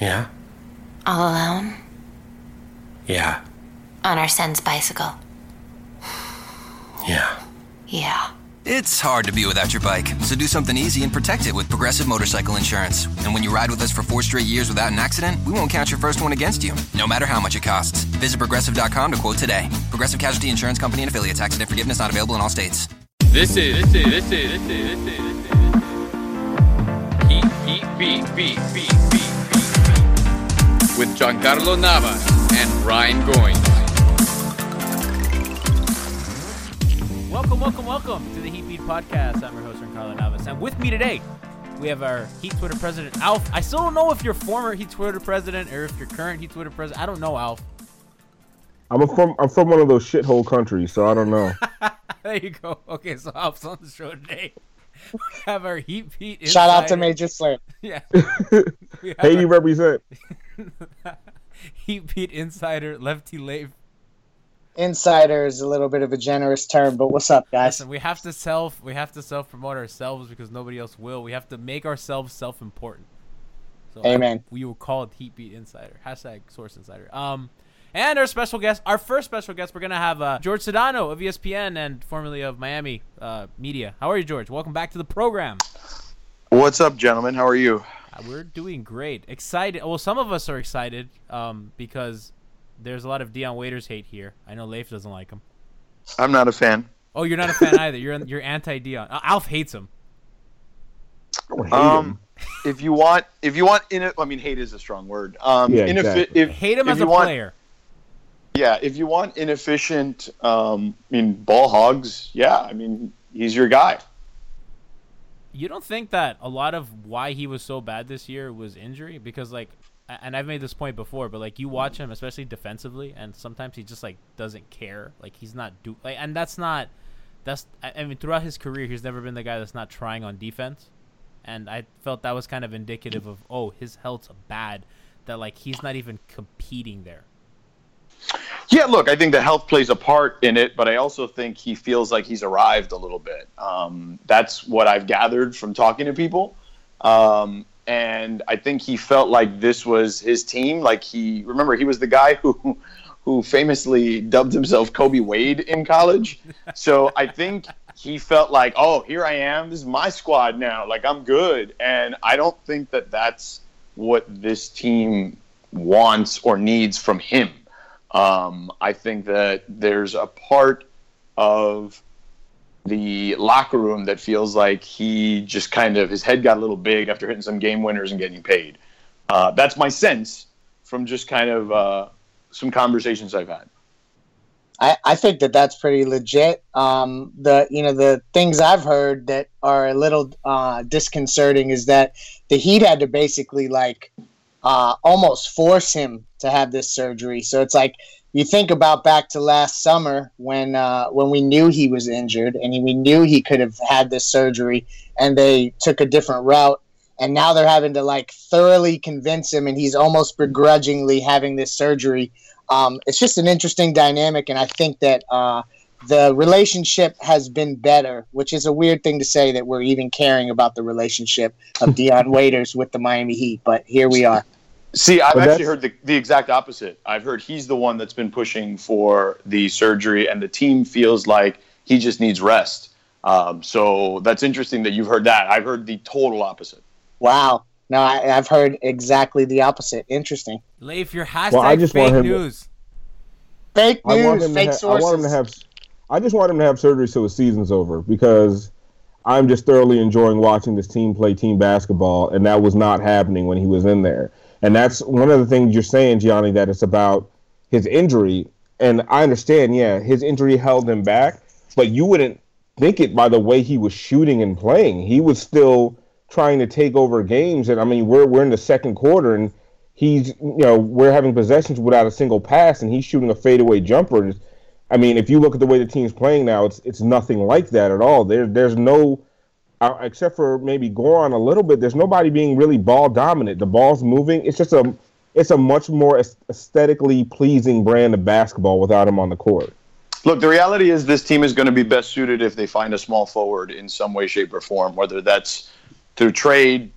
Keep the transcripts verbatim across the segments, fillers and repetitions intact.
Yeah. All alone? Yeah. On our son's bicycle? Yeah. Yeah. It's hard to be without your bike, so do something easy and protect it with Progressive Motorcycle Insurance. And when you ride with us for four straight years without an accident, we won't count your first one against you, no matter how much it costs. Visit Progressive dot com to quote today. Progressive Casualty Insurance Company and affiliates. Accident forgiveness not available in all states. This is, this is, this is, this is, this is, this is. Heat, heat, beat, beat, beat, beat. With Giancarlo Navas and Ryan Goins. Welcome, welcome, welcome to the Heat Beat Podcast. I'm your host, Giancarlo Navas. And with me today, we have our Heat Twitter president, Alf. I still don't know if you're former Heat Twitter president or if you're current Heat Twitter president. I don't know, Alf. I'm, a from, I'm from one of those shithole countries, so I don't know. There you go. Okay, so Alf's on the show today. We have our Heat Beat insider. Shout out to Major Slim. Yeah. Haiti our... represent. Heat Beat insider, Lefty Lave. Insider is a little bit of a generous term, but what's up, guys? Listen, we have to self we have to self promote ourselves because nobody else will. We have to make ourselves self important. So amen. We will call it Heat Beat Insider. Hashtag Source Insider. Um, and our special guest, our first special guest, we're gonna have uh, George Sedano of E S P N and formerly of Miami uh, Media. How are you, George? Welcome back to the program. What's up, gentlemen? How are you? We're doing great. Excited. Well, some of us are excited um, because there's a lot of Dion Waiters hate here. I know Leif doesn't like him. I'm not a fan. Oh, you're not a fan either. You're you're anti-Dion. Uh, Alf hates him. Hate um, him. If you want, if you want, in I mean, hate is a strong word. Um, yeah, exactly. if, hate him if as a want, player. Yeah, if you want inefficient, um, I mean, ball hogs. Yeah, I mean, he's your guy. You don't think that a lot of why he was so bad this year was injury? Because, like, and I've made this point before, but, like, you watch him, especially defensively, and sometimes he just, like, doesn't care. Like, he's not do- – like, and that's not – that's. I mean, throughout his career, he's never been the guy that's not trying on defense. And I felt that was kind of indicative of, oh, his health's bad, that, like, he's not even competing there. Yeah, look, I think the health plays a part in it, but I also think he feels like he's arrived a little bit. Um, that's what I've gathered from talking to people. Um, and I think he felt like this was his team. Like he, remember, he was the guy who, who famously dubbed himself Kobe Wade in college. So I think he felt like, oh, here I am. This is my squad now. Like I'm good. And I don't think that that's what this team wants or needs from him. Um, I think that there's a part of the locker room that feels like he just kind of, his head got a little big after hitting some game winners and getting paid. Uh, that's my sense from just kind of uh, some conversations I've had. I, I think that that's pretty legit. Um, the you know the things I've heard that are a little uh, disconcerting is that the Heat had to basically like uh, almost force him to have this surgery. So it's like you think about back to last summer when uh, when we knew he was injured and we knew he could have had this surgery, and they took a different route. And now they're having to like thoroughly convince him, and he's almost begrudgingly having this surgery. Um, it's just an interesting dynamic, and I think that uh, the relationship has been better, which is a weird thing to say that we're even caring about the relationship of Dion Waiters with the Miami Heat, but here we are. See, I've actually heard the, the exact opposite. I've heard he's the one that's been pushing for the surgery, and the team feels like he just needs rest. Um, so that's interesting that you've heard that. I've heard the total opposite. Wow. No, I, I've heard exactly the opposite. Interesting. Leif, your hashtag well, I just fake want him news. To, fake news, I want him fake to ha- sources. I, want him to have, I just want him to have surgery so the season's over, because I'm just thoroughly enjoying watching this team play team basketball, and that was not happening when he was in there. And that's one of the things you're saying, Gianni, that it's about his injury. And I understand, yeah, his injury held him back, but you wouldn't think it by the way he was shooting and playing. He was still trying to take over games, and I mean we're we're in the second quarter, and he's you know we're having possessions without a single pass, and he's shooting a fadeaway jumper. I mean, if you look at the way the team's playing now, it's it's nothing like that at all. There there's no, uh, except for maybe Goran a little bit. There's nobody being really ball dominant. The ball's moving. It's just a it's a much more aesthetically pleasing brand of basketball without him on the court. Look, the reality is this team is going to be best suited if they find a small forward in some way, shape, or form, whether that's through trade,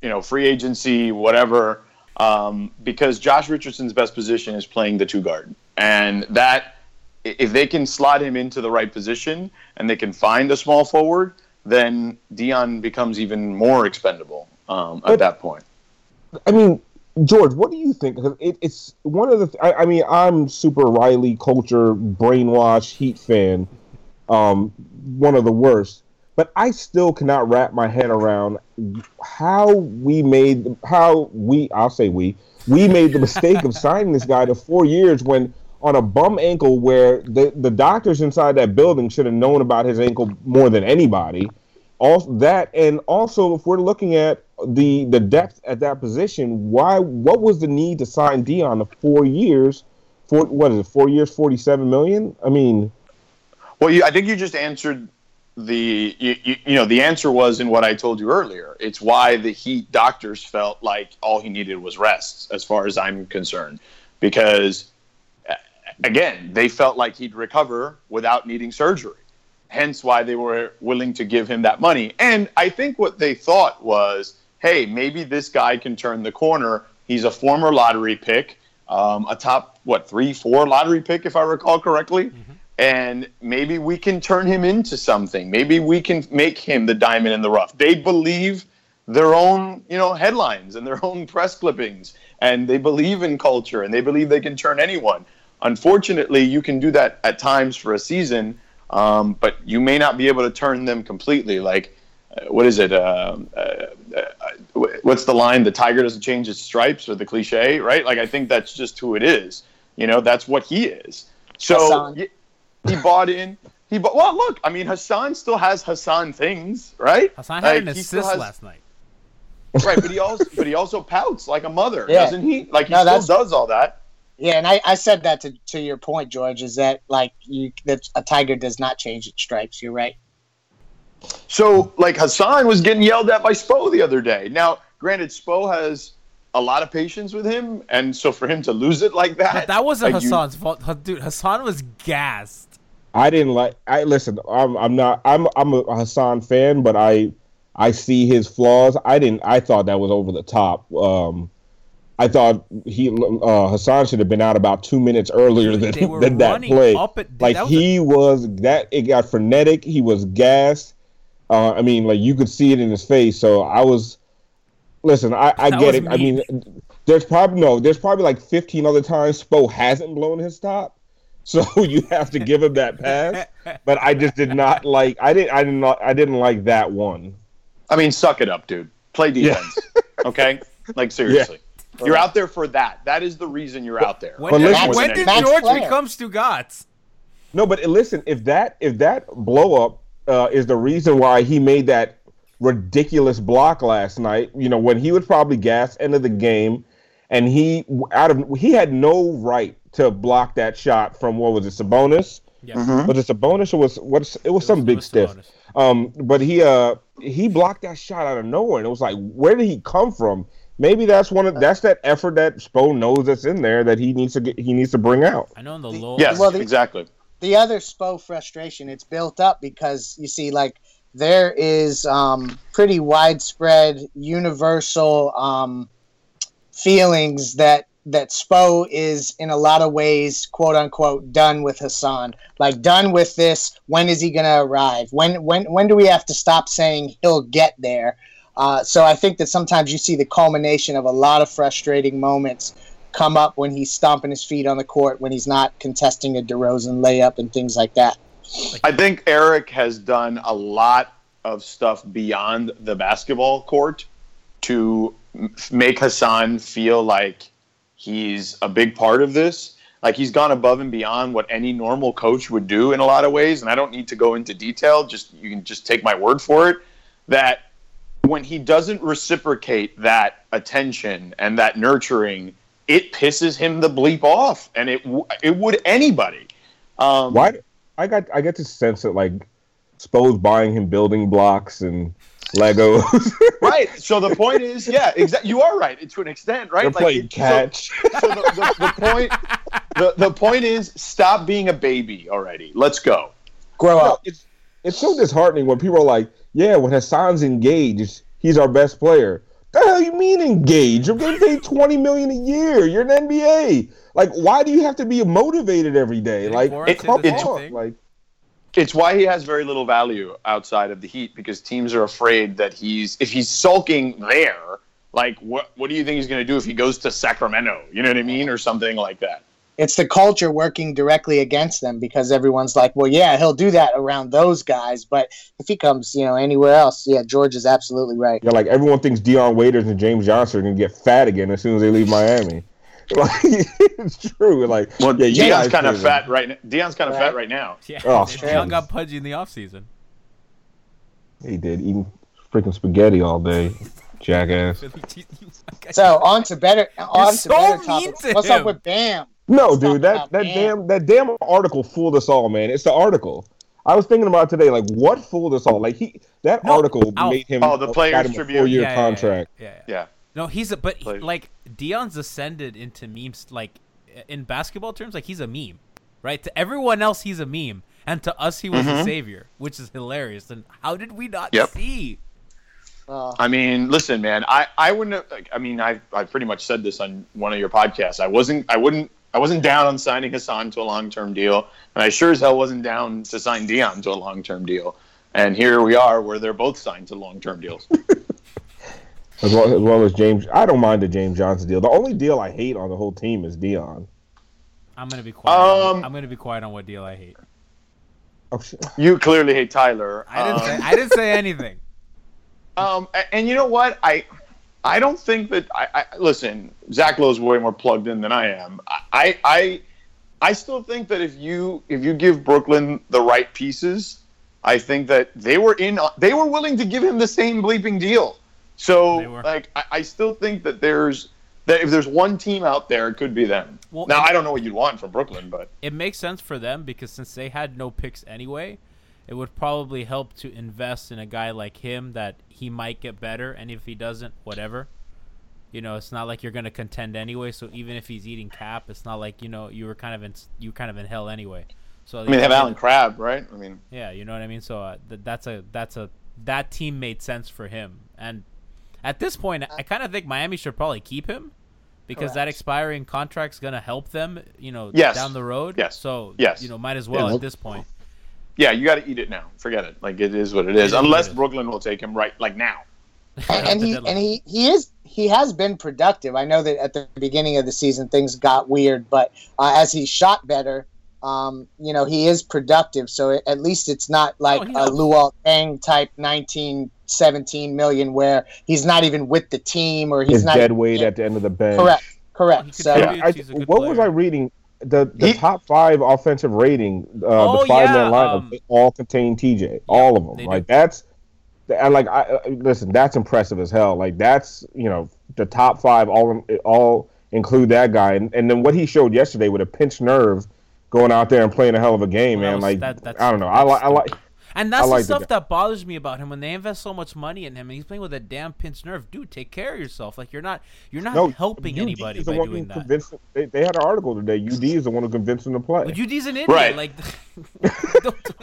you know, free agency, whatever, um, because Josh Richardson's best position is playing the two guard. And that, if they can slot him into the right position and they can find a small forward, then Dion becomes even more expendable um, at but, that point. I mean, George, what do you think? It, it's one of the, th- I, I mean, I'm super Riley culture, brainwash, Heat fan, um, one of the worst. But I still cannot wrap my head around how we made, how we, I'll say we, we made the mistake of signing this guy to four years when on a bum ankle where the, the doctors inside that building should have known about his ankle more than anybody. Also, that, and also if we're looking at the, the depth at that position, why, what was the need to sign Dion to four years, for, what is it, four years, forty-seven million dollars? I mean. Well, you, I think you just answered The you, you, you know the answer was in what I told you earlier. It's why the Heat doctors felt like all he needed was rest, as far as I'm concerned, because again they felt like he'd recover without needing surgery. Hence why they were willing to give him that money. And I think what they thought was, hey, maybe this guy can turn the corner. He's a former lottery pick, um, a top what three, four lottery pick if I recall correctly. Mm-hmm. And maybe we can turn him into something. Maybe we can make him the diamond in the rough. They believe their own, you know, headlines and their own press clippings. And they believe in culture. And they believe they can turn anyone. Unfortunately, you can do that at times for a season. Um, but you may not be able to turn them completely. Like, uh, what is it? Uh, uh, uh, what's the line? The tiger doesn't change its stripes, or the cliche, right? Like, I think that's just who it is. You know, that's what he is. So. He bought in. He bought, well, look, I mean, Hassan still has Hassan things, right? Hassan like, had an assist has, last night. Right, but he also but he also pouts like a mother, yeah. doesn't he? Like, he no, still does all that. Yeah, and I, I said that to, to your point, George, is that, like, you that a tiger does not change its stripes. You're right. So, like, Hassan was getting yelled at by Spo the other day. Now, granted, Spo has a lot of patience with him, and so for him to lose it like that. But that wasn't like Hassan's you, fault. Dude, Hassan was gassed. I didn't like. I listen. I'm. I'm not. I'm. I'm a Hassan fan, but I. I see his flaws. I didn't. I thought that was over the top. Um, I thought he uh, Hassan should have been out about two minutes earlier than, than that play. Up at, like that was he a- was that it got frenetic. He was gassed. Uh, I mean, like you could see it in his face. So I was. Listen, I, I get it. Mean. I mean, there's probably no. There's probably like fifteen other times Spo hasn't blown his top. So you have to give him that pass, but I just did not like. I didn't. I did not. I didn't like that one. I mean, suck it up, dude. Play defense, yeah. Okay? Like seriously, yeah. You're out there for that. That is the reason you're but, out there. When, when, when did George become Stugatz? No, but listen, if that if that blow up uh, is the reason why he made that ridiculous block last night, you know, when he would probably gas end of the game, and he out of he had no right to block that shot from what was it, Sabonis? Yes. Mm-hmm. Was it Sabonis or was what? It was, it was some big was stiff. Sabonis. Um, but he uh he blocked that shot out of nowhere, and it was like, where did he come from? Maybe that's one of that's that effort that Spo knows that's in there that he needs to get, he needs to bring out. I know in the low. Yes, well, the, exactly. The other Spo frustration, it's built up because you see, like there is um, pretty widespread, universal um, feelings that that Spo is in a lot of ways, quote unquote, done with Hassan. Like done with this. When is he going to arrive? When when when do we have to stop saying he'll get there? Uh, so I think that sometimes you see the culmination of a lot of frustrating moments come up when he's stomping his feet on the court, when he's not contesting a DeRozan layup and things like that. I think Eric has done a lot of stuff beyond the basketball court to make Hassan feel like he's a big part of this. Like he's gone above and beyond what any normal coach would do in a lot of ways, and I don't need to go into detail. Just you can just take my word for it that when he doesn't reciprocate that attention and that nurturing, it pisses him the bleep off, and it w- it would anybody. Um, Why I got I got the sense that like Spo's buying him building blocks and Legos. Right. So the point is, yeah, exactly. You are right to an extent, right? They're like, playing it, catch. So, so the, the, the point the, the point is, stop being a baby already. Let's go. Grow up. It's it's so disheartening when people are like, yeah, when Hassan's engaged, he's our best player. What the hell you mean engaged? You're getting paid twenty million dollars a year. You're in the N B A. Like, why do you have to be motivated every day? Like, it, come it, on. It's, like, it's why he has very little value outside of the Heat, because teams are afraid that he's, if he's sulking there, like, what what do you think he's going to do if he goes to Sacramento? You know what I mean? Or something like that. It's the culture working directly against them because everyone's like, well, yeah, he'll do that around those guys. But if he comes, you know, anywhere else, yeah, George is absolutely right. Yeah, like everyone thinks Deion Waiters and James Johnson are going to get fat again as soon as they leave Miami. Like, it's true. Like, well, yeah, you Deion's kind of fat right now. Deion's kind of right. fat right now. Yeah, oh, Deion got pudgy in the offseason. He did, eating freaking spaghetti all day. Jackass. So, on to better, on to so better topics. To What's up with Bam? No, dude, that, that damn that damn article fooled us all, man. It's the article. I was thinking about it today, like, what fooled us all? Like, he that no, article I'll, made him oh, the Players Tribune. a four-year yeah, contract. Yeah, yeah, yeah. yeah. No, he's a – but, he, like, Deion's ascended into memes, like, in basketball terms, like, he's a meme, right? To everyone else, he's a meme. And to us, he was mm-hmm. a savior, which is hilarious. And how did we not yep. see – Uh, I mean, listen, man. I, I wouldn't. Have, like, I mean, I I pretty much said this on one of your podcasts. I wasn't. I wouldn't. I wasn't down on signing Hassan to a long-term deal, and I sure as hell wasn't down to sign Deion to a long-term deal. And here we are, where they're both signed to long-term deals. as, well, as well as James, I don't mind the James Johnson deal. The only deal I hate on the whole team is Deion. I'm gonna be quiet. Um, I'm gonna be quiet on what deal I hate. Oh, shit. You clearly hate Tyler. I didn't. Um, say, I didn't say anything. Um, and you know what? I I don't think that I, I listen, Zach Lowe's way more plugged in than I am. I, I I still think that if you if you give Brooklyn the right pieces, I think that they were in they were willing to give him the same bleeping deal. So like I, I still think that there's that if there's one team out there, it could be them. Well, now I don't know what you'd want from Brooklyn, but it makes sense for them because since they had no picks anyway, it would probably help to invest in a guy like him that he might get better, and if he doesn't, whatever. You know, it's not like you're going to contend anyway. So even if he's eating cap, it's not like you know you were kind of in you kind of in hell anyway. So I mean, they have Allen Crabbe, right? I mean, yeah, you know what I mean. So uh, th- that's a that's a that team made sense for him, and at this point, I kind of think Miami should probably keep him because correct. that expiring contract's going to help them, you know, yes. down the road. Yes. So yes. you know, might as well yeah, at this point. Yeah, you got to eat it now. Forget it. Like it is what it is. Unless Brooklyn will take him right like now. and he and he, he is he has been productive. I know that at the beginning of the season things got weird, but uh, as he shot better, um, you know he is productive. So it, at least it's not like oh, a Luol Deng type nineteen, seventeen million where he's not even with the team or he's His not dead weight at the end of the bench. Correct, correct. So yeah, I, what player. was I reading? the, the he, top five offensive rating, uh, oh, the five-man yeah. lineup, um, they all contain T J. Yeah, all of them. Like do. that's, I like I listen. That's impressive as hell. Like that's you know the top five all all include that guy, and, and then what he showed yesterday with a pinched nerve, going out there and playing a hell of a game, well, man. Was, like that, I don't know. I like I like. And that's I the like stuff the that bothers me about him when they invest so much money in him and he's playing with a damn pinched nerve. Dude, take care of yourself. Like you're not you're not no, helping U D anybody by doing that. Convinced, they, they had an article today. U D is the one who convinced him to play. But U D's an idiot. Right. Like,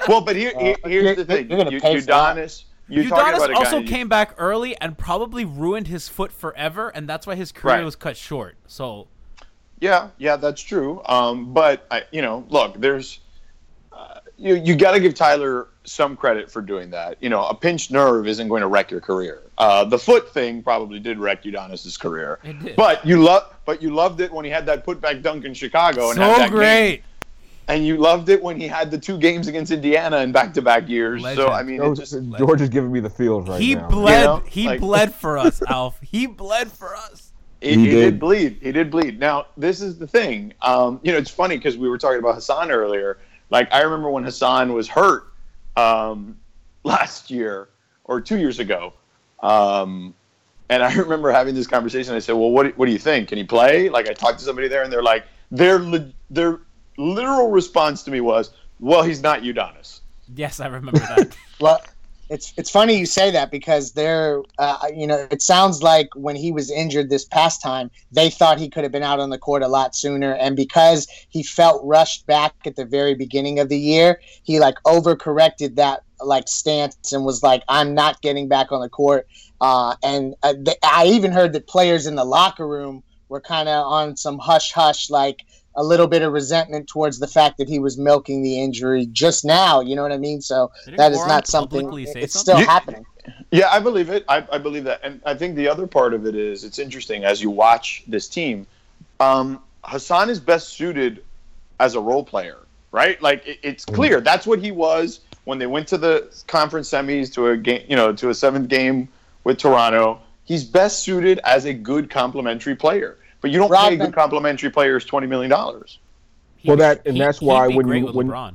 well, but here, here, here's the thing. Udonis Udonis also guy. came back early and probably ruined his foot forever, and that's why his career right. was cut short. So. Yeah, yeah, that's true. Um, but I, you know, look, there's. Uh, you you got to give Tyler some credit for doing that. You know, a pinched nerve isn't going to wreck your career. Uh, the foot thing probably did wreck Udonis's career. It did. But you love, but you loved it when he had that putback dunk in Chicago. And so had that great. Game. And you loved it when he had the two games against Indiana in back-to-back years. Legend. So I mean, George, it just, George is giving me the feels right he now. Bled, you know? He like, bled for us, Alf. He bled for us. He, he, he did. did bleed. He did bleed. Now this is the thing. Um, you know, it's funny because we were talking about Hassan earlier. Like, I remember when Hassan was hurt um, last year or two years ago. Um, and I remember having this conversation. I said, well, what, what do you think? Can he play? Like, I talked to somebody there, and they're like, their their literal response to me was, well, he's not Udonis. Yes, I remember that. Well, it's it's funny you say that because they're, uh, you know, it sounds like when he was injured this past time, they thought he could have been out on the court a lot sooner. And because he felt rushed back at the very beginning of the year, he like overcorrected that like stance and was like, I'm not getting back on the court. Uh, and uh, th- I even heard that players in the locker room were kind of on some hush hush, like a little bit of resentment towards the fact that he was milking the injury just now. You know what I mean? So that is not something it's something? still you, happening. Yeah, I believe it. I, I believe that. And I think the other part of it is it's interesting as you watch this team, um, Hassan is best suited as a role player, right? Like it, it's clear. That's what he was when they went to the conference semis to a game, you know, to a seventh game with Toronto. He's best suited as a good complementary player. But you don't Rob, pay good complimentary players twenty million dollars. Well, that and he, that's why when you when like,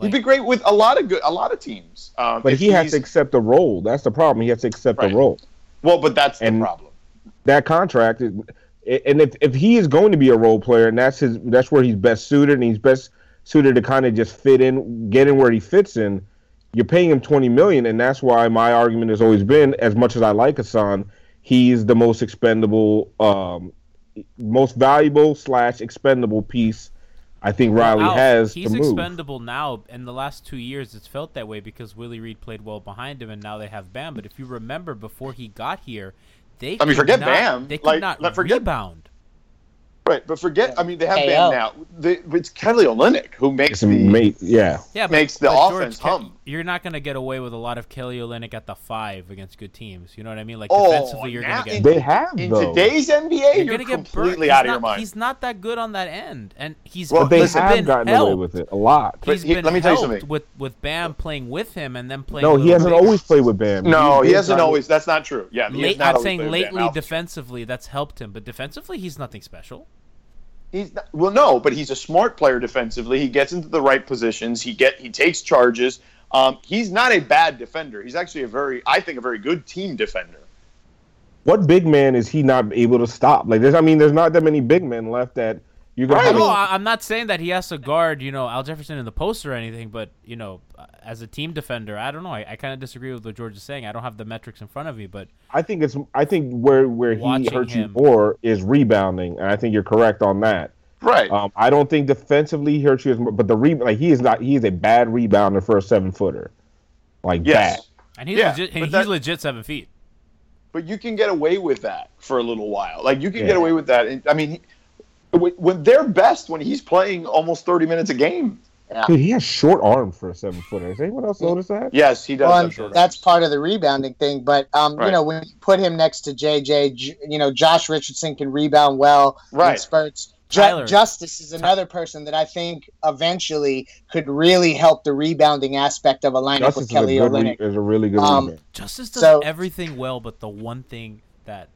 he'd be great with a lot of good a lot of teams. Um, but he has to accept the role. That's the problem. He has to accept right. the role. Well, but that's and the problem. That contract is, and if if he is going to be a role player, and that's his that's where he's best suited, and he's best suited to kind of just fit in, get in where he fits in. You're paying him twenty million, and that's why my argument has always been: as much as I like Hassan, he's the most expendable, um, most valuable slash expendable piece I think Riley wow. has he's to move. He's expendable now. In the last two years, it's felt that way because Willie Reed played well behind him, and now they have Bam. But if you remember, before he got here, they I mean, forget not, Bam. They could like, not forget, rebound. Right, but forget. I mean, they have Bam now. They, it's Kelly Olynyk who makes the mate, yeah, yeah, but, makes the George, offense hum. You're not going to get away with a lot of Kelly Olynyk at the five against good teams. You know what I mean? Like oh, defensively, you're going to get. They have in though. today's N B A. You're, you're completely out not, of your mind. He's not that good on that end, and he's well, they he's have been gotten helped. away with it a lot. He's he, been let me tell you something with with Bam playing with him and then playing. No, he hasn't big. always played with Bam. No, he, he hasn't always. That's not true. Yeah, I'm saying lately defensively that's helped him, but defensively he's nothing special. He's not, well, no, but he's a smart player defensively. He gets into the right positions. He get he takes charges. Um, he's not a bad defender. He's actually a very, I think, a very good team defender. What big man is he not able to stop? Like, there's, I mean, there's not that many big men left that you can. Right, no, I'm not saying that he has to guard, you know, Al Jefferson in the post or anything, but you know, as a team defender, I don't know. I, I kind of disagree with what George is saying. I don't have the metrics in front of me, but I think it's. I think where where he hurts him. you more is rebounding, and I think you're correct on that. Right. Um, I don't think defensively he hurts you as much, but the re- like he is not. He is a bad rebounder for a seven footer, like yes. that. And he's yeah, legit. And he's that, legit seven feet. But you can get away with that for a little while. Like you can yeah. get away with that. And, I mean, he, when they're best, when he's playing almost thirty minutes a game. Yeah. Dude, he has short arms for a seven-footer. Has anyone else noticed that? Yes, he does well, have short that's arms. Part of the rebounding thing. But, um, right. you know, when you put him next to J J, you know, Josh Richardson can rebound well right. in spurts. Ju- Justice is another person that I think eventually could really help the rebounding aspect of a lineup Justice with Kelly Olynyk. Re- is a really good um, Justice does so, everything well, but the one thing that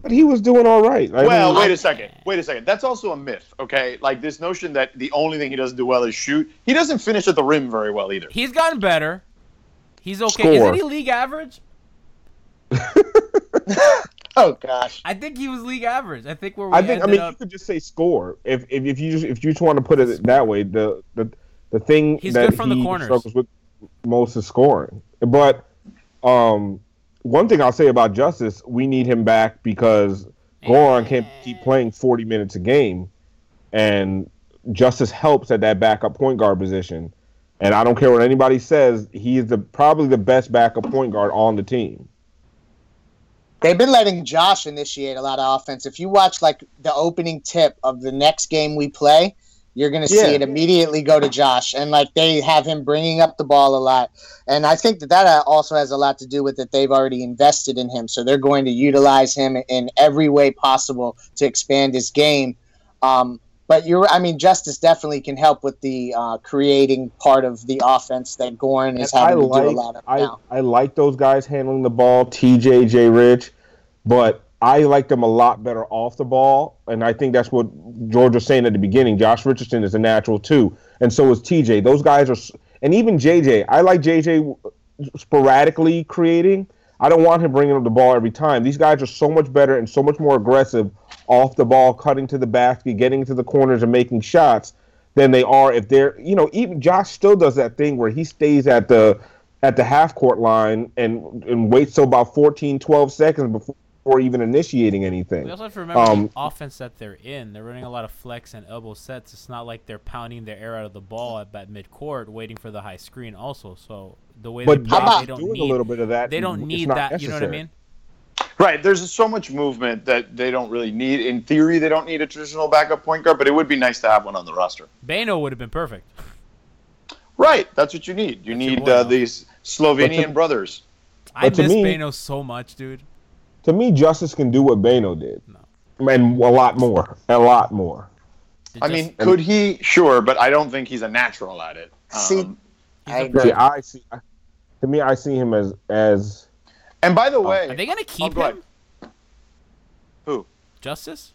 But he was doing all right. I well, mean, wait a second. Wait a second. That's also a myth, okay? Like, this notion that the only thing he doesn't do well is shoot. He doesn't finish at the rim very well either. He's gotten better. He's okay. Score. Isn't he league average? Oh, gosh. I think he was league average. I think where we I think, ended I mean, up... you could just say score. If if, if you just, if you just want to put it that way, the, the, the thing He's that good from he the corners. struggles with most is scoring. But... um. One thing I'll say about Justice, we need him back because Goran can't keep playing forty minutes a game, and Justice helps at that backup point guard position. And I don't care what anybody says, he is the probably the best backup point guard on the team. They've been letting Josh initiate a lot of offense. If you watch like the opening tip of the next game we play, you're going to yeah. see it immediately go to Josh. And, like, they have him bringing up the ball a lot. And I think that that also has a lot to do with that they've already invested in him. So they're going to utilize him in every way possible to expand his game. Um, but, you're, I mean, Justice definitely can help with the uh, creating part of the offense that Goran is and having like, to do a lot of I, now. I like those guys handling the ball, T J, J. Rich, but... I like them a lot better off the ball, and I think that's what George was saying at the beginning. Josh Richardson is a natural, too, and so is T J. Those guys are – and even J J. I like J J sporadically creating. I don't want him bringing up the ball every time. These guys are so much better and so much more aggressive off the ball, cutting to the basket, getting to the corners, and making shots than they are if they're – you know, even Josh still does that thing where he stays at the at the half-court line and, and waits till about fourteen, twelve seconds before – or even initiating anything. We also have to remember um, the offense that they're in. They're running a lot of flex and elbow sets. It's not like they're pounding their air out of the ball at, at midcourt, waiting for the high screen also. So the way but they, play, they don't doing need a little bit of that. They don't need that. Necessary. You know what I mean? Right. There's so much movement that they don't really need. In theory, they don't need a traditional backup point guard, but it would be nice to have one on the roster. Bano would have been perfect. Right. That's what you need. You That's need uh, these Slovenian to, brothers. I miss me, Bano so much, dude. To me, Justice can do what Bano did, no. and a lot more, a lot more. I mean, could he? Sure, but I don't think he's a natural at it. Um, see, I agree. See, I see. I, to me, I see him as as. And by the way, uh, are they gonna keep oh, him? Go Who? Justice?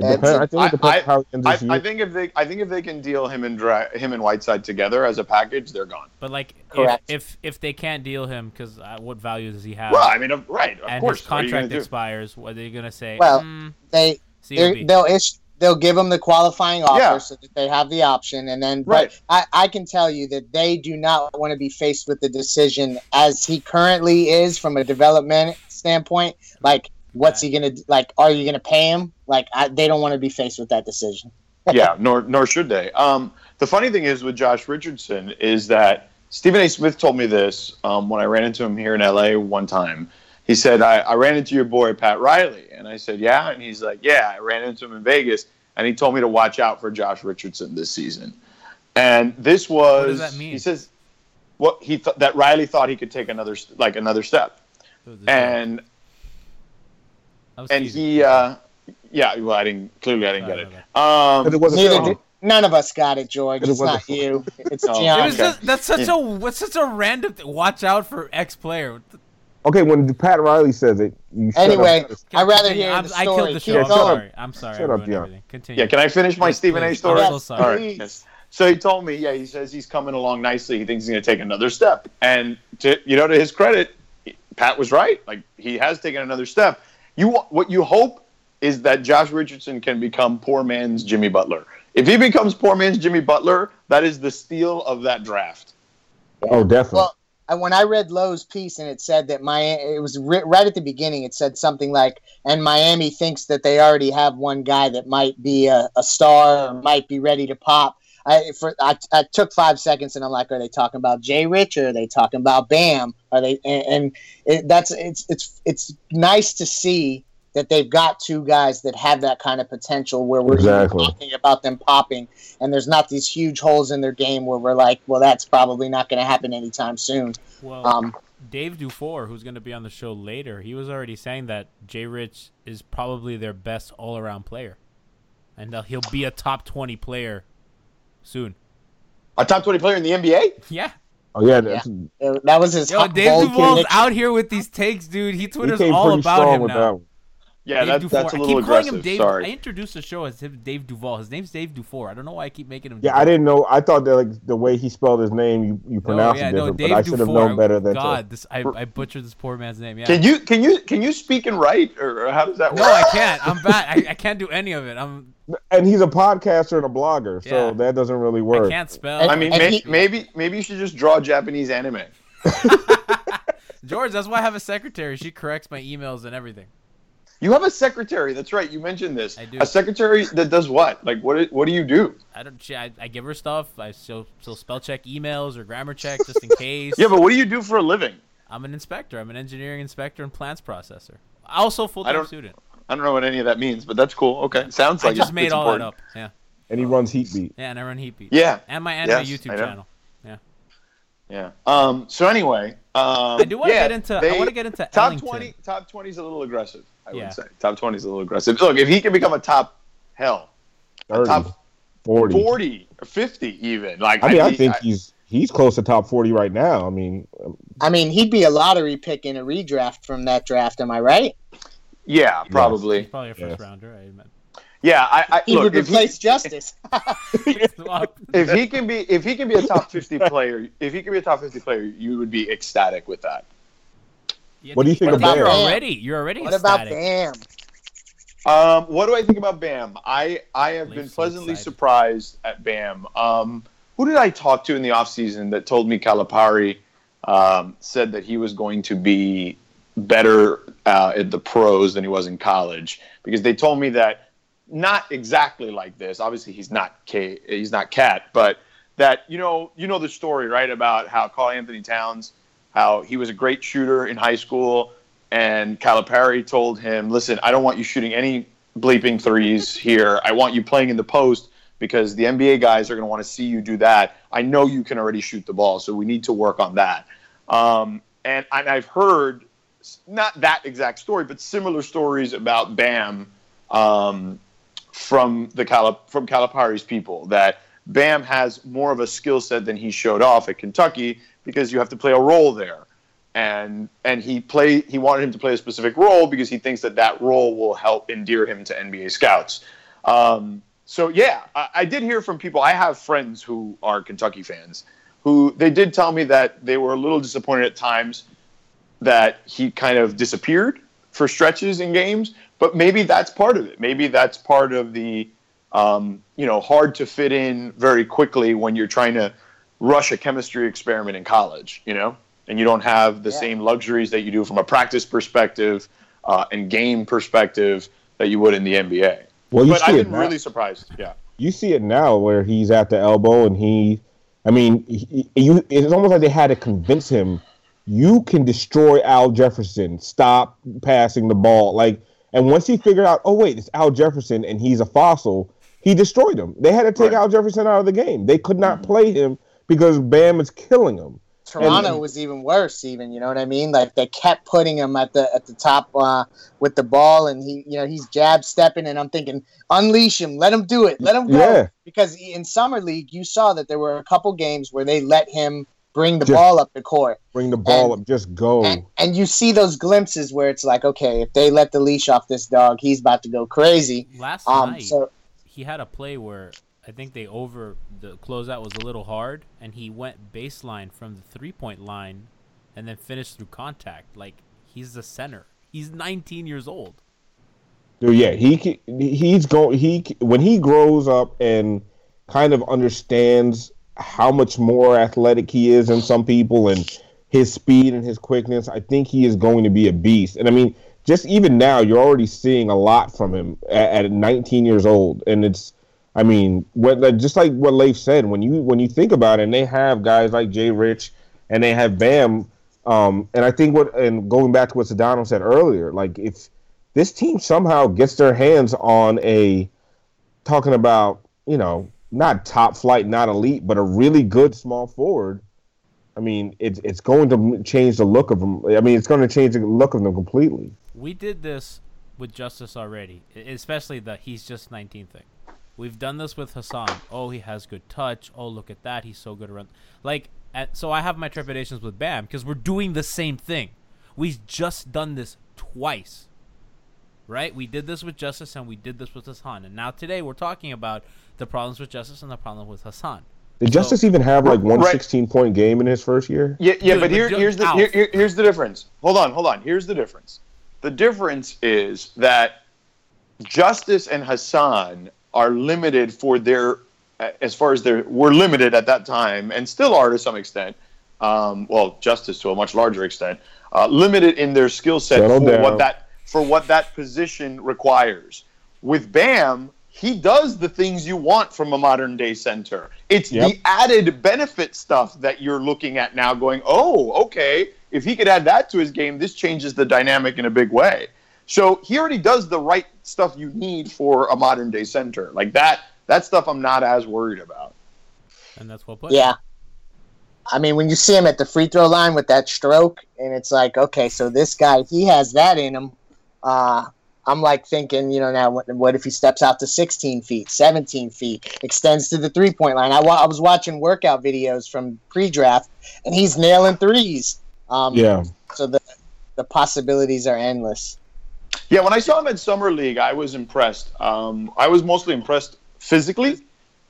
It depends, I think it depends I, how it ends I, I think if they, I think if they can deal him and dra- him and Whiteside together as a package, they're gone. But like, if, if if they can't deal him, because uh, what value does he have? Well, I mean, of, right, of and course. And his contract expires. What are they gonna say? Well, mm, they they'll ish, they'll give him the qualifying offer yeah. so that they have the option, and then right. But I, I can tell you that they do not want to be faced with the decision as he currently is from a development standpoint, like. What's he gonna like? Are you gonna pay him? Like I, they don't want to be faced with that decision. yeah, nor nor should they. Um, the funny thing is with Josh Richardson is that Stephen A. Smith told me this um, when I ran into him here in L A one time. He said, I, "I ran into your boy Pat Riley," and I said, "Yeah," and he's like, "Yeah, I ran into him in Vegas, and he told me to watch out for Josh Richardson this season." And this was what does that mean? He says, "What he th- that Riley thought he could take another like another step," and. And he, uh, yeah, well, I didn't, clearly I didn't no, get no, no. it. Um, Neither did, none of us got it, George. It it's not fun. you. It's no. Giannis. It was just, that's such yeah. a, what's such a random, th- watch out for X player. Okay, when Pat Riley says it, you shut Anyway, up. I'd rather hear I'm, the story. I killed the show. Yeah, I'm sorry. I'm sorry. Shut up, Giannis. Continue. Yeah, can I finish my yes, Stephen please. A. story? I'm so sorry. All right. Yes. So he told me, yeah, he says he's coming along nicely. He thinks he's going to take another step. And, to, you know, to his credit, Pat was right. Like, he has taken another step. You what you hope is that Josh Richardson can become poor man's Jimmy Butler. If he becomes poor man's Jimmy Butler, that is the steal of that draft. Oh, definitely. Well, when I read Lowe's piece and it said that Miami, it was right at the beginning. It said something like, "And Miami thinks that they already have one guy that might be a, a star or might be ready to pop." I, for, I I took five seconds and I'm like, are they talking about Jay Rich or are they talking about Bam? Are they and, and it, that's it's it's it's nice to see that they've got two guys that have that kind of potential where we're exactly. talking about them popping and there's not these huge holes in their game where we're like, well, that's probably not going to happen anytime soon. Well, um, Dave Dufour, who's going to be on the show later, he was already saying that Jay Rich is probably their best all around player, and uh, he'll be a top twenty player. Soon. A top twenty player in the N B A? Yeah. Oh yeah, that's, yeah. that was his. Yo, Dave Duvall's out here with these takes, dude. He Twitter's he all about him now. Yeah, that, that's a little I keep aggressive. Calling him Dave. Sorry. I introduced the show as him, Dave Duvall. His name's Dave Dufour. I don't know why I keep making him. Yeah, Duvall. I didn't know. I thought that like the way he spelled his name, you, you pronounce no, yeah, it different. No, Dave but I should have known better than God. This I, I butchered this poor man's name. Yeah. Can you can you can you speak and write or how does that work? No, I can't. I'm bad. I, I can't do any of it. I'm. And he's a podcaster and a blogger, yeah. so that doesn't really work. I can't spell. And, I mean, may, he, maybe maybe you should just draw Japanese anime. George, that's why I have a secretary. She corrects my emails and everything. You have a secretary. That's right. You mentioned this. I do. A secretary that does what? Like, what? What do you do? I don't. She, I, I give her stuff. I still still spell check emails or grammar check just in case. Yeah, but what do you do for a living? I'm an inspector. I'm an engineering inspector and plants processor. Also full time student. I don't know what any of that means, but that's cool. Okay, it sounds like I just it. made it's all important. that up. Yeah. And he runs Heatbeat. Yeah, and I run Heatbeat. Yeah. And my anime yes, YouTube channel. Yeah. Yeah. Um. So anyway. Um, I do want to yeah, get into. They, I want to get into top Ellington. twenty. Top twenty is a little aggressive. I yeah. would say top twenty is a little aggressive. Look, if he can become a top hell, thirty, a top forty, forty, or fifty, even like I mean, I, I think I, he's he's close to top forty right now. I mean, I mean, he'd be a lottery pick in a redraft from that draft. Am I right? Yeah, probably. Yes. He's probably a first yes. rounder. I yeah, I, I he look, would replace he, Justice. if he can be, if he can be a top fifty player, if he can be a top fifty player, you would be ecstatic with that. Yeah, what do you think about Bam? Already, you're already. What ecstatic. about Bam? Um, what do I think about Bam? I, I have been pleasantly excited. surprised at Bam. Um, who did I talk to in the offseason that told me Calipari um, said that he was going to be better uh, at the pros than he was in college? Because they told me that not exactly like this. Obviously, he's not K, he's not Cat, but that you know you know the story right about how Karl Anthony Towns. How he was a great shooter in high school, and Calipari told him, listen, I don't want you shooting any bleeping threes here. I want you playing in the post because the N B A guys are going to want to see you do that. I know you can already shoot the ball, so we need to work on that. Um, and, and I've heard, not that exact story, but similar stories about Bam um, from the Calip- from Calipari's people, that Bam has more of a skill set than he showed off at Kentucky, because you have to play a role there. And and he play he wanted him to play a specific role because he thinks that that role will help endear him to N B A scouts. Um, so, yeah, I, I did hear from people. I have friends who are Kentucky fans who they did tell me that they were a little disappointed at times that he kind of disappeared for stretches in games. But maybe that's part of it. Maybe that's part of the, um, you know, hard to fit in very quickly when you're trying to rush a chemistry experiment in college, you know, and you don't have the yeah. same luxuries that you do from a practice perspective uh, and game perspective that you would in the N B A. Well, you but I've been really surprised. Yeah, you see it now where he's at the elbow and he, I mean, he, you, it's almost like they had to convince him you can destroy Al Jefferson. Stop passing the ball, like, and once he figured out, oh wait, it's Al Jefferson and he's a fossil. He destroyed him. They had to take right. Al Jefferson out of the game. They could not mm-hmm. play him. Because Bam is killing him. Toronto and, was even worse, even, you know what I mean? Like, they kept putting him at the at the top uh, with the ball, and he, you know, he's jab-stepping, and I'm thinking, unleash him, let him do it, let him go. Yeah. Because in Summer League, you saw that there were a couple games where they let him bring the just ball up the court. Bring the ball and, up, just go. And, and you see those glimpses where it's like, okay, if they let the leash off this dog, he's about to go crazy. Last um, night, so, he had a play where I think they over the closeout was a little hard, and he went baseline from the three-point line, and then finished through contact. Like, he's the center. He's nineteen years old. Dude, yeah, he he's go he when he grows up and kind of understands how much more athletic he is than some people, and his speed and his quickness. I think he is going to be a beast. And I mean, just even now, you're already seeing a lot from him at, at nineteen years old, and it's. I mean, what, just like what Leif said, when you when you think about it, and they have guys like Jay Rich, and they have Bam, um, and I think what and going back to what Sedano said earlier, like if this team somehow gets their hands on a talking about you know not top flight, not elite, but a really good small forward, I mean it's it's going to change the look of them. I mean it's going to change the look of them completely. We did this with Justice already, especially the he's just nineteen thing. We've done this with Hassan. Oh, he has good touch. Oh, look at that. He's so good around. Like, at, so I have my trepidations with Bam because we're doing the same thing. We've just done this twice, right? We did this with Justice and we did this with Hassan. And now today we're talking about the problems with Justice and the problem with Hassan. Did Justice even have like one sixteen-point game in his first year? Yeah, yeah, dude, but here, here's the here, here, here's the difference. Hold on, hold on. Here's the difference. The difference is that Justice and Hassan are limited for their, as far as their, were limited at that time and still are to some extent. Um, well, Justice to a much larger extent, uh, limited in their skill set for down. what that for what that position requires. With Bam, he does the things you want from a modern-day center. It's yep. the added benefit stuff that you're looking at now going, oh, okay, if he could add that to his game, this changes the dynamic in a big way. So he already does the right stuff you need for a modern-day center. Like that that stuff I'm not as worried about. And that's well put. Yeah. I mean, when you see him at the free throw line with that stroke, and it's like, okay, so this guy, he has that in him. Uh I'm like thinking, you know, now what, what if he steps out to sixteen feet, seventeen feet, extends to the three-point line? I, wa- I was watching workout videos from pre-draft, and he's nailing threes. Um, yeah. So the the possibilities are endless. Yeah, when I saw him at Summer League, I was impressed. Um, I was mostly impressed physically,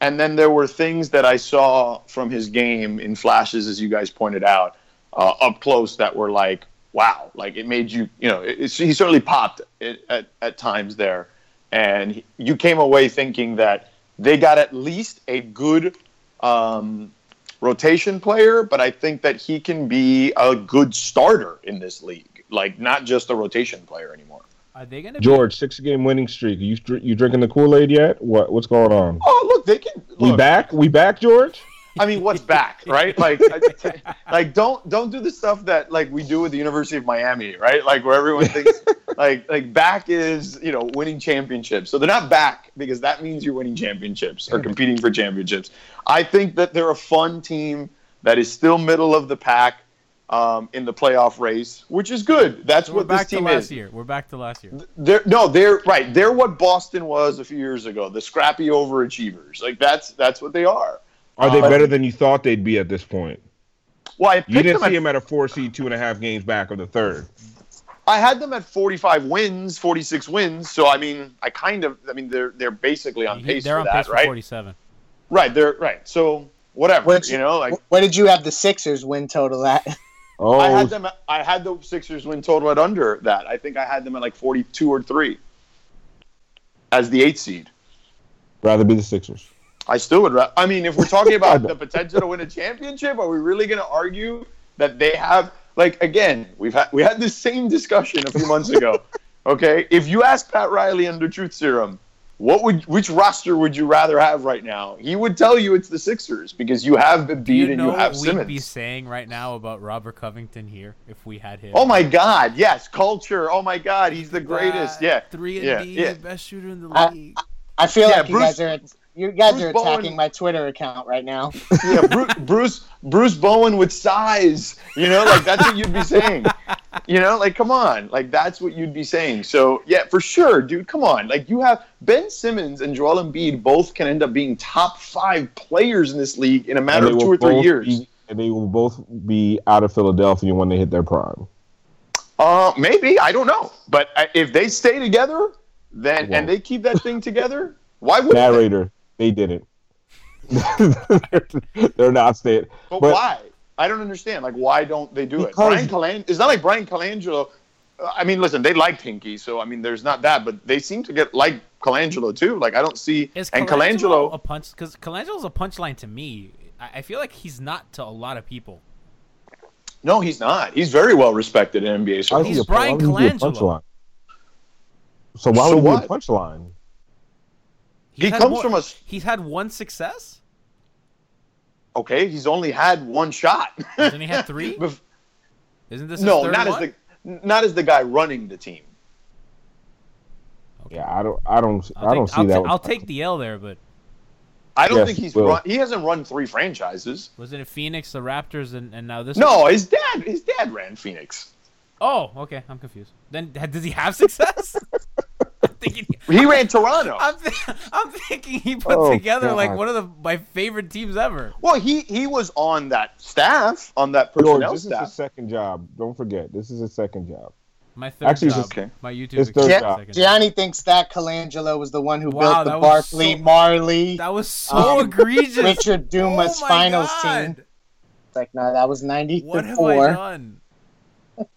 and then there were things that I saw from his game in flashes, as you guys pointed out, uh, up close that were like, wow, like it made you, you know, it, it, he certainly popped it, at, at times there. And he, you came away thinking that they got at least a good um, rotation player, but I think that he can be a good starter in this league, like not just a rotation player anymore. Are they gonna George, be- six-game winning streak. You you drinking the Kool-Aid yet? What What's going on? Oh, look, they can. Look. We back? We back, George? I mean, what's back, right? Like, like don't don't do the stuff that like we do with the University of Miami, right? Like where everyone thinks like like back is, you know, winning championships. So they're not back because that means you're winning championships or competing for championships. I think that they're a fun team that is still middle of the pack um, in the playoff race, which is good. That's so what this team is. We're back to last year. We're back to last year. They're, no, they're right. They're what Boston was a few years ago. The scrappy overachievers. Like that's that's what they are. Are they better than you thought they'd be at this point? Well, I picked you didn't them see at, them at a four seed, two and a half games back of the third. I had them at forty-five wins, forty-six wins. So I mean, I kind of, I mean, they're they're basically on pace they're for on that, pace right? forty-seven. Right, they're right. So whatever, what, you know, like. What did you have the Sixers win total at? Oh, I had them. At, I had the Sixers win total at under that. I think I had them at like forty-two or three as the eight seed. Rather be the Sixers. I still would. I mean, if we're talking about the potential to win a championship, are we really going to argue that they have? Like, again, we've had we had this same discussion a few months ago. Okay, if you ask Pat Riley under Truth Serum, what would which roster would you rather have right now? He would tell you it's the Sixers because you have Embiid you and you have Simmons. Do you know what we'd be saying right now about Robert Covington here if we had him? Oh my God, yes, culture. Oh my God, he's the greatest. Uh, yeah, three and yeah, D, yeah. the best shooter in the league. I, I feel yeah, like Bruce, you guys are. At- You guys Bruce are attacking Bowen. My Twitter account right now. Yeah, Bruce, Bruce Bruce Bowen with size. You know, like that's what you'd be saying. You know, like come on, like that's what you'd be saying. So yeah, for sure, dude. Come on, like you have Ben Simmons and Joel Embiid both can end up being top five players in this league in a matter of two or three years. Be, and they will both be out of Philadelphia when they hit their prime. Uh, maybe I don't know, but if they stay together, then and they keep that thing together, why would narrator? They? They didn't. They're not staying. But, but why? I don't understand. Like, why don't they do it? Brian Colan- it's not like Brian Colangelo. I mean, listen, they like Pinky, so I mean, there's not that. But they seem to get like Colangelo too. Like, I don't see. Is and Colangelo, Colangelo a punch? Because Colangelo's a punchline to me. I feel like he's not to a lot of people. No, he's not. He's very well respected in N B A. So he's Brian Colangelo. So why would he be a punchline? He's he comes more, from a. He's had one success. Okay, he's only had one shot. Hasn't he had three? Bef- Isn't this no? His third not one? As the not as the guy running the team. Okay. Yeah, I don't. I don't. I'll I don't take, see I'll that. T- one. I'll take the L there, but I don't yes, think he's. Run, he hasn't run three franchises. Wasn't it Phoenix, the Raptors, and, and now this? No, one? his dad. His dad ran Phoenix. Oh, okay. I'm confused. Then does he have success? thinking he ran Toronto. I'm, th- I'm thinking he put oh, together God. like one of the my favorite teams ever. Well, he he was on that staff, on that personnel George, this staff. This is his second job. Don't forget, this is his second job. My third Actually, job. Okay. My YouTube his third job. Gianni thinks that Colangelo was the one who wow, built the Barkley so, Marley. That was so um, egregious. Richard Dumas' oh finals God. team. It's like, no, that was ninety-four. What have I done?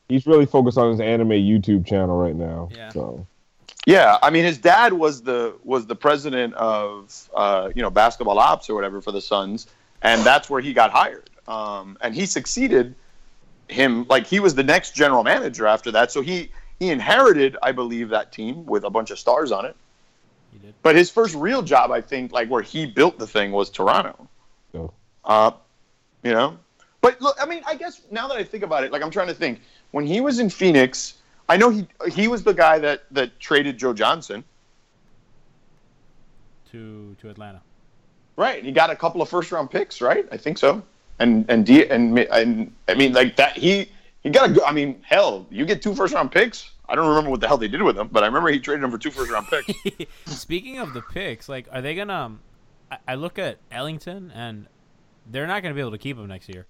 He's really focused on his anime YouTube channel right now. Yeah. So. Yeah, I mean, his dad was the was the president of uh, you know basketball ops or whatever for the Suns, and that's where he got hired. Um, and he succeeded. Him like he was the next general manager after that, so he he inherited, I believe, that team with a bunch of stars on it. He did. But his first real job, I think, like where he built the thing, was Toronto. Oh. Uh, you know, but look, I mean, I guess now that I think about it, like I'm trying to think when he was in Phoenix, I know he he was the guy that that traded Joe Johnson to to Atlanta, right? And he got a couple of first round picks, right? I think so. And and, D, and and I mean like that he he got a I mean hell you get two first round picks. I don't remember what the hell they did with them, but I remember he traded them for two first round picks. Speaking of the picks, like are they gonna? Um, I, I look at Ellington and they're not gonna be able to keep him next year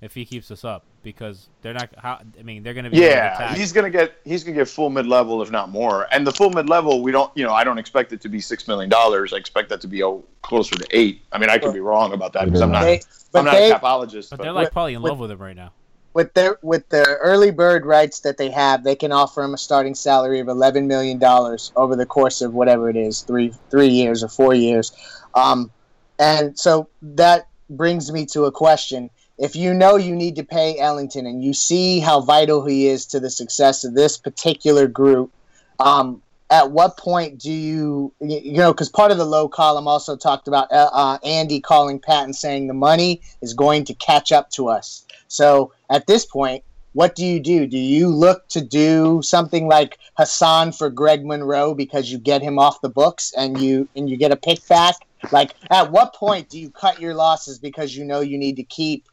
if he keeps this up because they're not. How, I mean they're gonna be yeah he's gonna get he's gonna get full mid level if not more. And the full mid level we don't you know I don't expect it to be six million dollars. I expect that to be oh, closer to eight. I mean I could be wrong about that because I'm not. They, But I'm not they, a capologist. But, but they're like probably in with, love with him right now. With their with their early bird rights that they have, they can offer him a starting salary of eleven million dollars over the course of whatever it is, three three years or four years. Um, and so that brings me to a question. If you know you need to pay Ellington and you see how vital he is to the success of this particular group, um, at what point do you, you know, because part of the low column also talked about uh, uh, Andy calling Pat and saying the money is going to catch up to us. So at this point, what do you do? Do you look to do something like Hassan for Greg Monroe because you get him off the books and you and you get a pick back? Like at what point do you cut your losses because you know you need to keep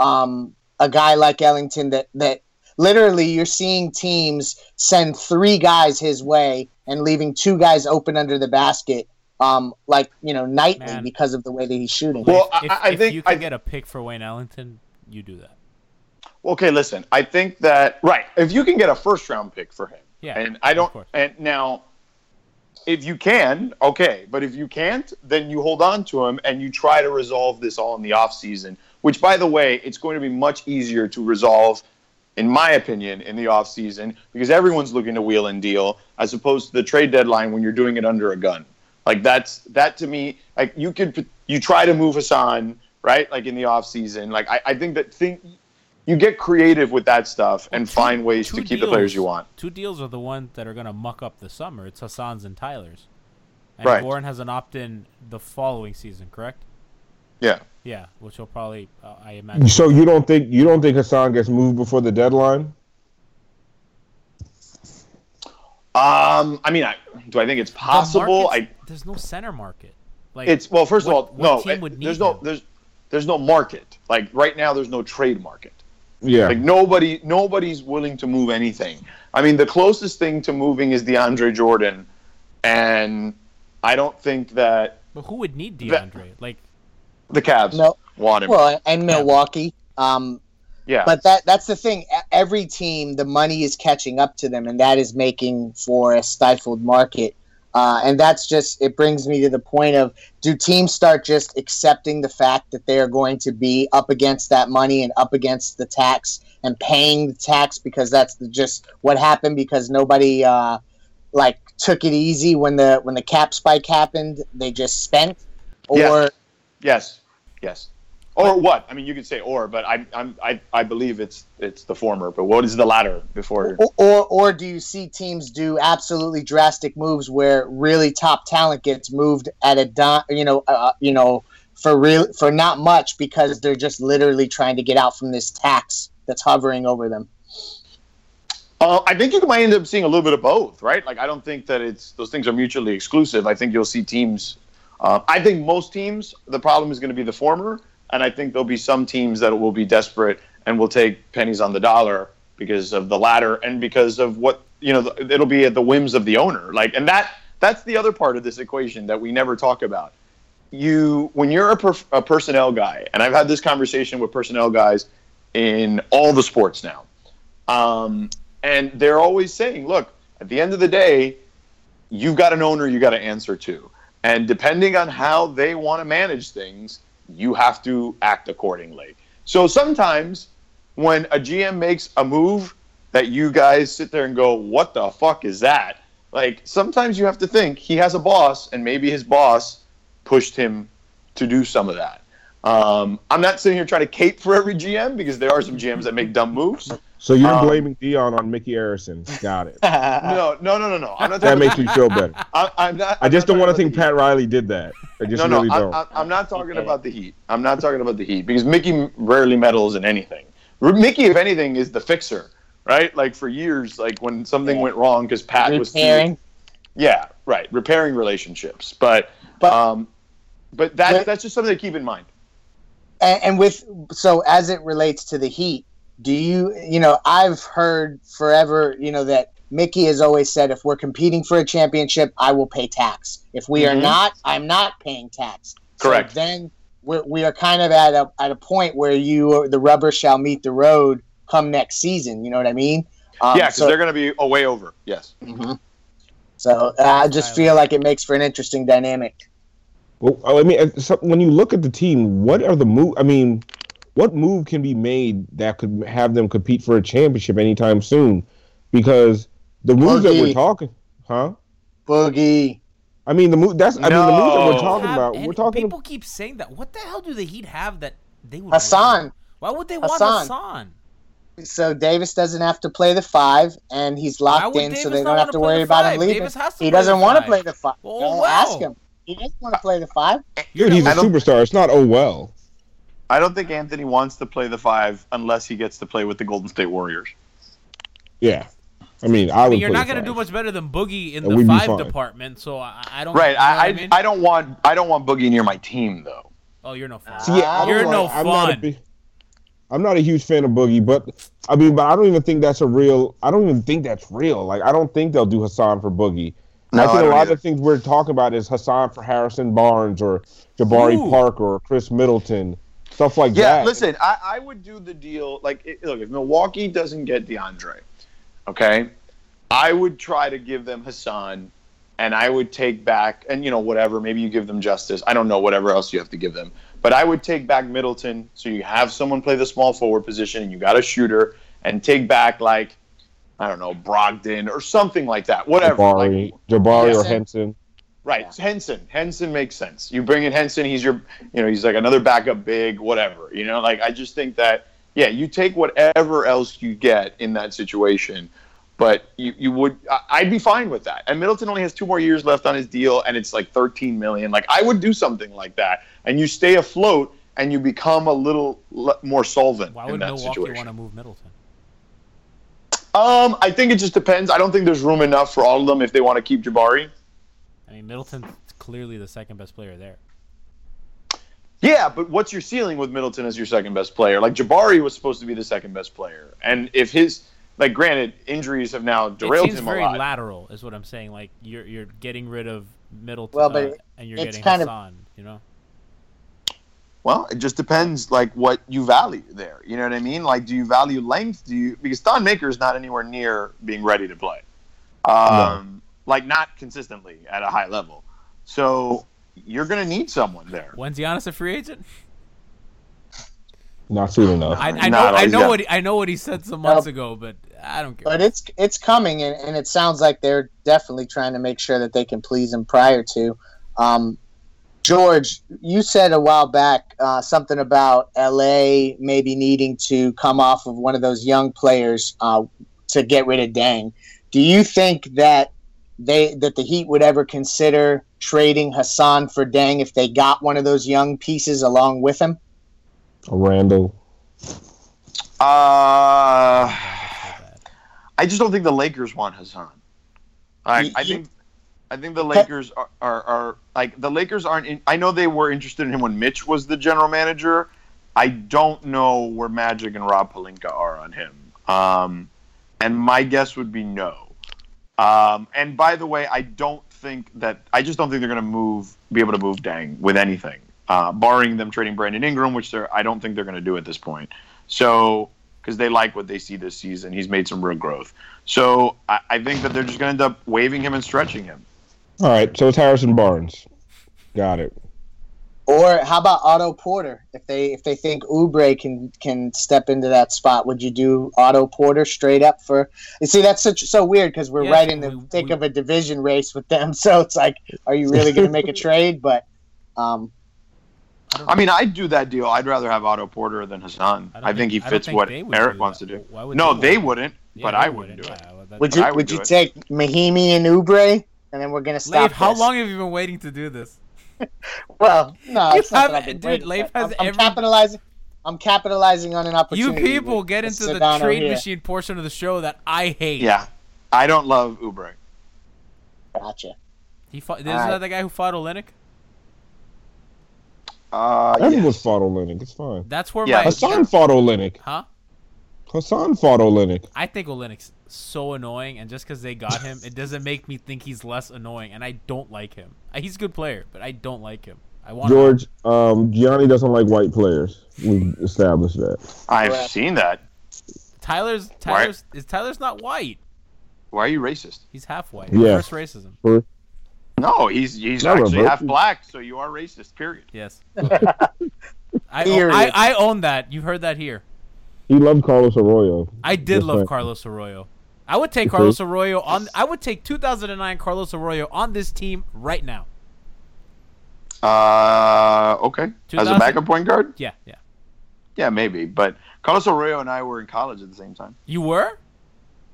um, a guy like Ellington that that. Literally, you're seeing teams send three guys his way and leaving two guys open under the basket, um, like you know, nightly Man. because of the way that he's shooting. Well, if, I, if, I if think you can I, get a pick for Wayne Ellington, you do that. Okay, listen, I think that right. If you can get a first round pick for him, yeah, and I don't, and now if you can, okay, but if you can't, then you hold on to him and you try to resolve this all in the off season. Which, by the way, it's going to be much easier to resolve. In my opinion, in the offseason, because everyone's looking to wheel and deal as opposed to the trade deadline when you're doing it under a gun. Like that's that to me, like you could you try to move Hassan, right? Like in the offseason. Like I, I think that think you get creative with that stuff and well, two, find ways to keep deals, the players you want. Two deals are the ones that are gonna muck up the summer. It's Hassan's and Tyler's. And right. Warren has an opt in the following season, correct? Yeah. Yeah, which will probably uh, I imagine. So you don't think you don't think Hassan gets moved before the deadline? Um, I mean, I, do I think it's possible? I there's no center market. Like it's well, first what, of all, no. Team would it, need there's no him? there's there's no market. Like right now, there's no trade market. Yeah. Like nobody nobody's willing to move anything. I mean, the closest thing to moving is DeAndre Jordan, and I don't think that. But who would need DeAndre? That, like. The Cavs no. want him. Well, and Milwaukee. Um, yeah. But that that's the thing. Every team, the money is catching up to them, and that is making for a stifled market. Uh, and that's just, it brings me to the point of, do teams start just accepting the fact that they are going to be up against that money and up against the tax and paying the tax because that's just what happened because nobody, uh, like, took it easy when the, when the cap spike happened. They just spent. Or... Yeah. Yes, yes, or but, what? I mean, you could say or, but I, I'm, I, I believe it's it's the former. But what is the latter? Before or, or or do you see teams do absolutely drastic moves where really top talent gets moved at a don, you know, uh, you know, for real for not much because they're just literally trying to get out from this tax that's hovering over them. Uh, I think you might end up seeing a little bit of both, right? Like I don't think that it's those things are mutually exclusive. I think you'll see teams. Uh, I think most teams, the problem is going to be the former, and I think there'll be some teams that will be desperate and will take pennies on the dollar because of the latter and because of what you know, it'll be at the whims of the owner. Like, and that that's the other part of this equation that we never talk about. You, when you're a, per, a personnel guy, and I've had this conversation with personnel guys in all the sports now, um, and they're always saying, look, at the end of the day, you've got an owner you got to answer to. And depending on how they want to manage things, you have to act accordingly. So sometimes when a G M makes a move that you guys sit there and go, what the fuck is that? Like, sometimes you have to think he has a boss, and maybe his boss pushed him to do some of that. Um, I'm not sitting here trying to cape for every G M, because there are some G Ms that make dumb moves. So you're um, blaming Dion on Mickey Arison. Got it. no, no, no, no, no. I'm not that makes about, me feel better. I, I'm not. I'm I just not don't want to think Pat Riley did that. I just no, no, really I'm, don't. I'm not talking okay. about the Heat. I'm not talking about the Heat, because Mickey rarely meddles in anything. Mickey, if anything, is the fixer, right? Like, for years, like when something yeah. went wrong because Pat repairing. was repairing. Yeah, right. Repairing relationships, but but, um, but that but, that's just something to keep in mind. And with so as it relates to the Heat, do you you know I've heard forever you know that Mickey has always said, if we're competing for a championship, I will pay tax. If we mm-hmm. are not, I'm not paying tax. Correct. So then we're, we are kind of at a at a point where you the rubber shall meet the road come next season. You know what I mean? Um, yeah, because so, they're going to be a way over. Yes. Mm-hmm. So uh, I just feel like it makes for an interesting dynamic. Well, I mean, when you look at the team, what are the move? I mean, what move can be made that could have them compete for a championship anytime soon? Because the moves Boogie. that we're talking, huh? Boogie. I mean, the move that's I no. mean the moves that we're talking about. We're talking. People to, keep saying that. What the hell do the Heat have that they would? Hassan. Want? Why would they want Hassan? Hassan? So Davis doesn't have to play the five, and he's locked in, Davis so they don't have to worry about him leaving. He doesn't want to play the five. Oh, don't wow. ask him. He doesn't want to play the five. Dude, he's a superstar. It's not oh well. I don't think Anthony wants to play the five unless he gets to play with the Golden State Warriors. Yeah. I mean, I would. I mean, you're not going to do much better than Boogie in the five department, so I, I don't. Right. You know I, I, mean? I don't want. I don't want Boogie near my team, though. Oh, you're no fun. See, yeah, you're like, no I'm fun. Not a, I'm not a huge fan of Boogie, but I mean, but I don't even think that's a real. I don't even think that's real. Like, I don't think they'll do Hassan for Boogie. No, I think I a lot either. of the things we're talking about is Hassan for Harrison Barnes or Jabari Ooh. Parker or Chris Middleton, stuff like yeah, that. Yeah, listen, I, I would do the deal. Like, it, look, if Milwaukee doesn't get DeAndre, okay, I would try to give them Hassan, and I would take back, and, you know, whatever, maybe you give them Justice. I don't know, whatever else you have to give them. But I would take back Middleton, so you have someone play the small forward position, and you got a shooter, and take back, like, I don't know, Brogdon or something like that. Whatever. Jabari, like, Jabari Henson. or Henson. Right. Yeah. Henson. Henson makes sense. You bring in Henson, he's your, you know, he's like another backup big, whatever. You know, like, I just think that, yeah, you take whatever else you get in that situation, but you, you would, I, I'd be fine with that. And Middleton only has two more years left on his deal, and it's like thirteen million dollars. Like, I would do something like that. And you stay afloat, and you become a little more solvent Why in that Milwaukee situation. Why would Milwaukee want to move Middleton? Um, I think it just depends. I don't think there's room enough for all of them if they want to keep Jabari. I mean, Middleton's clearly the second best player there. Yeah, but what's your ceiling with Middleton as your second best player? Like, Jabari was supposed to be the second best player. And if his, like, granted, injuries have now derailed him a lot. It seems very lateral is what I'm saying. Like, you're you're getting rid of Middleton well, but uh, and you're getting Hassan, of, you know? Well, it just depends, like, what you value there. You know what I mean? Like, do you value length? Do you because Thon Maker is not anywhere near being ready to play, um, no. like not consistently at a high level. So you're gonna need someone there. When's Giannis a free agent? Not soon enough. I, I know. I know what he, I know what he said some months well, ago, but I don't care. But it's it's coming, and, and it sounds like they're definitely trying to make sure that they can please him prior to. Um, George, you said a while back uh, something about L A maybe needing to come off of one of those young players uh, to get rid of Deng. Do you think that they that the Heat would ever consider trading Hassan for Deng if they got one of those young pieces along with him? Randall. Uh, I just don't think the Lakers want Hassan. I, he, I think... I think the Lakers are, are, are like the Lakers aren't. In, I know they were interested in him when Mitch was the general manager. I don't know where Magic and Rob Pelinka are on him, um, and my guess would be no. Um, and by the way, I don't think that I just don't think they're going to move, be able to move Deng with anything, uh, barring them trading Brandon Ingram, which they're, I don't think they're going to do at this point. So, because they like what they see this season, he's made some real growth. So I, I think that they're just going to end up waiving him and stretching him. All right, so it's Harrison Barnes. Got it. Or how about Otto Porter? If they if they think Oubre can can step into that spot, would you do Otto Porter straight up for? You see, that's such so weird because we're yeah, right in the we, thick we, of a division race with them. So it's like, are you really going to make a trade? But, um, I, I mean, I'd do that deal. I'd rather have Otto Porter than Hassan. I, I think, think he fits think what Eric wants to do. No, they, they wouldn't, yeah, but they I wouldn't, wouldn't do yeah, it. Well, would you? Would, would you it. take Mahimi and Oubre, and then we're going to stop? Leif, how long have you been waiting to do this? Well, no, it's not have, dude, waiting, Leif has I'm, I'm every... capitalizing. I'm capitalizing on an opportunity. You people get into the trade here. machine portion of the show that I hate. Yeah, I don't love Oubre. Gotcha. He fought. Is that the guy who fought Olynyk? Uh, Everyone yes. fought Olynyk. It's fine. That's where yeah. my Hassan fought Olynyk. Huh? Hassan fought Olynyk. I think Olynyk's so annoying, and just because they got him, it doesn't make me think he's less annoying, and I don't like him. He's a good player, but I don't like him. I want George, um, Gianni doesn't like white players. We've established that. I've Correct. seen that. Tyler's Tyler's Why? is Tyler's not white. Why are you racist? He's half white. Yes. First racism. For- no, he's he's Never, actually bro. half black, so you are racist, period. Yes. I, own, I, I own that. You heard that here. You love Carlos Arroyo. I did That's love right. Carlos Arroyo. I would take Carlos Arroyo on. I would take two thousand nine Carlos Arroyo on this team right now. Uh, okay. As a backup point guard? Yeah, yeah. Yeah, maybe. But Carlos Arroyo and I were in college at the same time. You were?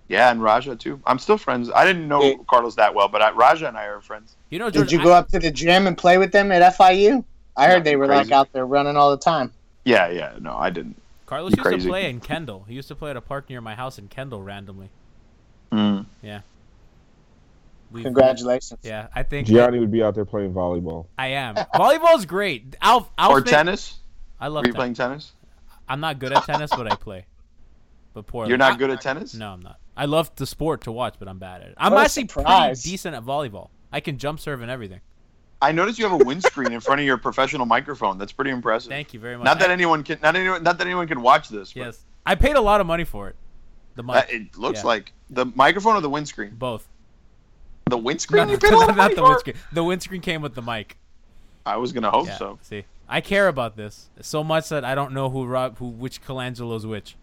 Yeah, and Raja, too. I'm still friends. I didn't know hey. Carlos that well, but I, Raja and I are friends. You know, George, Did you go I, up to the gym and play with them at F I U? I heard they were crazy. like out there running all the time. Yeah, yeah. No, I didn't. Carlos used crazy. to play in Kendall. He used to play at a park near my house in Kendall randomly. Mm. Yeah. We've, Congratulations. Yeah, I think Gianni that, would be out there playing volleyball. I am. Volleyball's great. I'll, I'll or think, tennis? I love Are you tennis. playing tennis? I'm not good at tennis, but I play. But poorly. You're not I, good at tennis? No, I'm not. I love the sport to watch, but I'm bad at it. I'm what actually pretty decent at volleyball. I can jump serve and everything. I noticed you have a windscreen in front of your professional microphone. That's pretty impressive. Thank you very much. Not that anyone can. Not anyone. Not that anyone can watch this. But yes, I paid a lot of money for it. The mic. It looks yeah. like the microphone or the windscreen. Both. The windscreen. No, you paid a lot of money the for. Windscreen. The windscreen came with the mic. I was gonna hope yeah, so. See, I care about this so much that I don't know who Rob, who which Colangelo's which.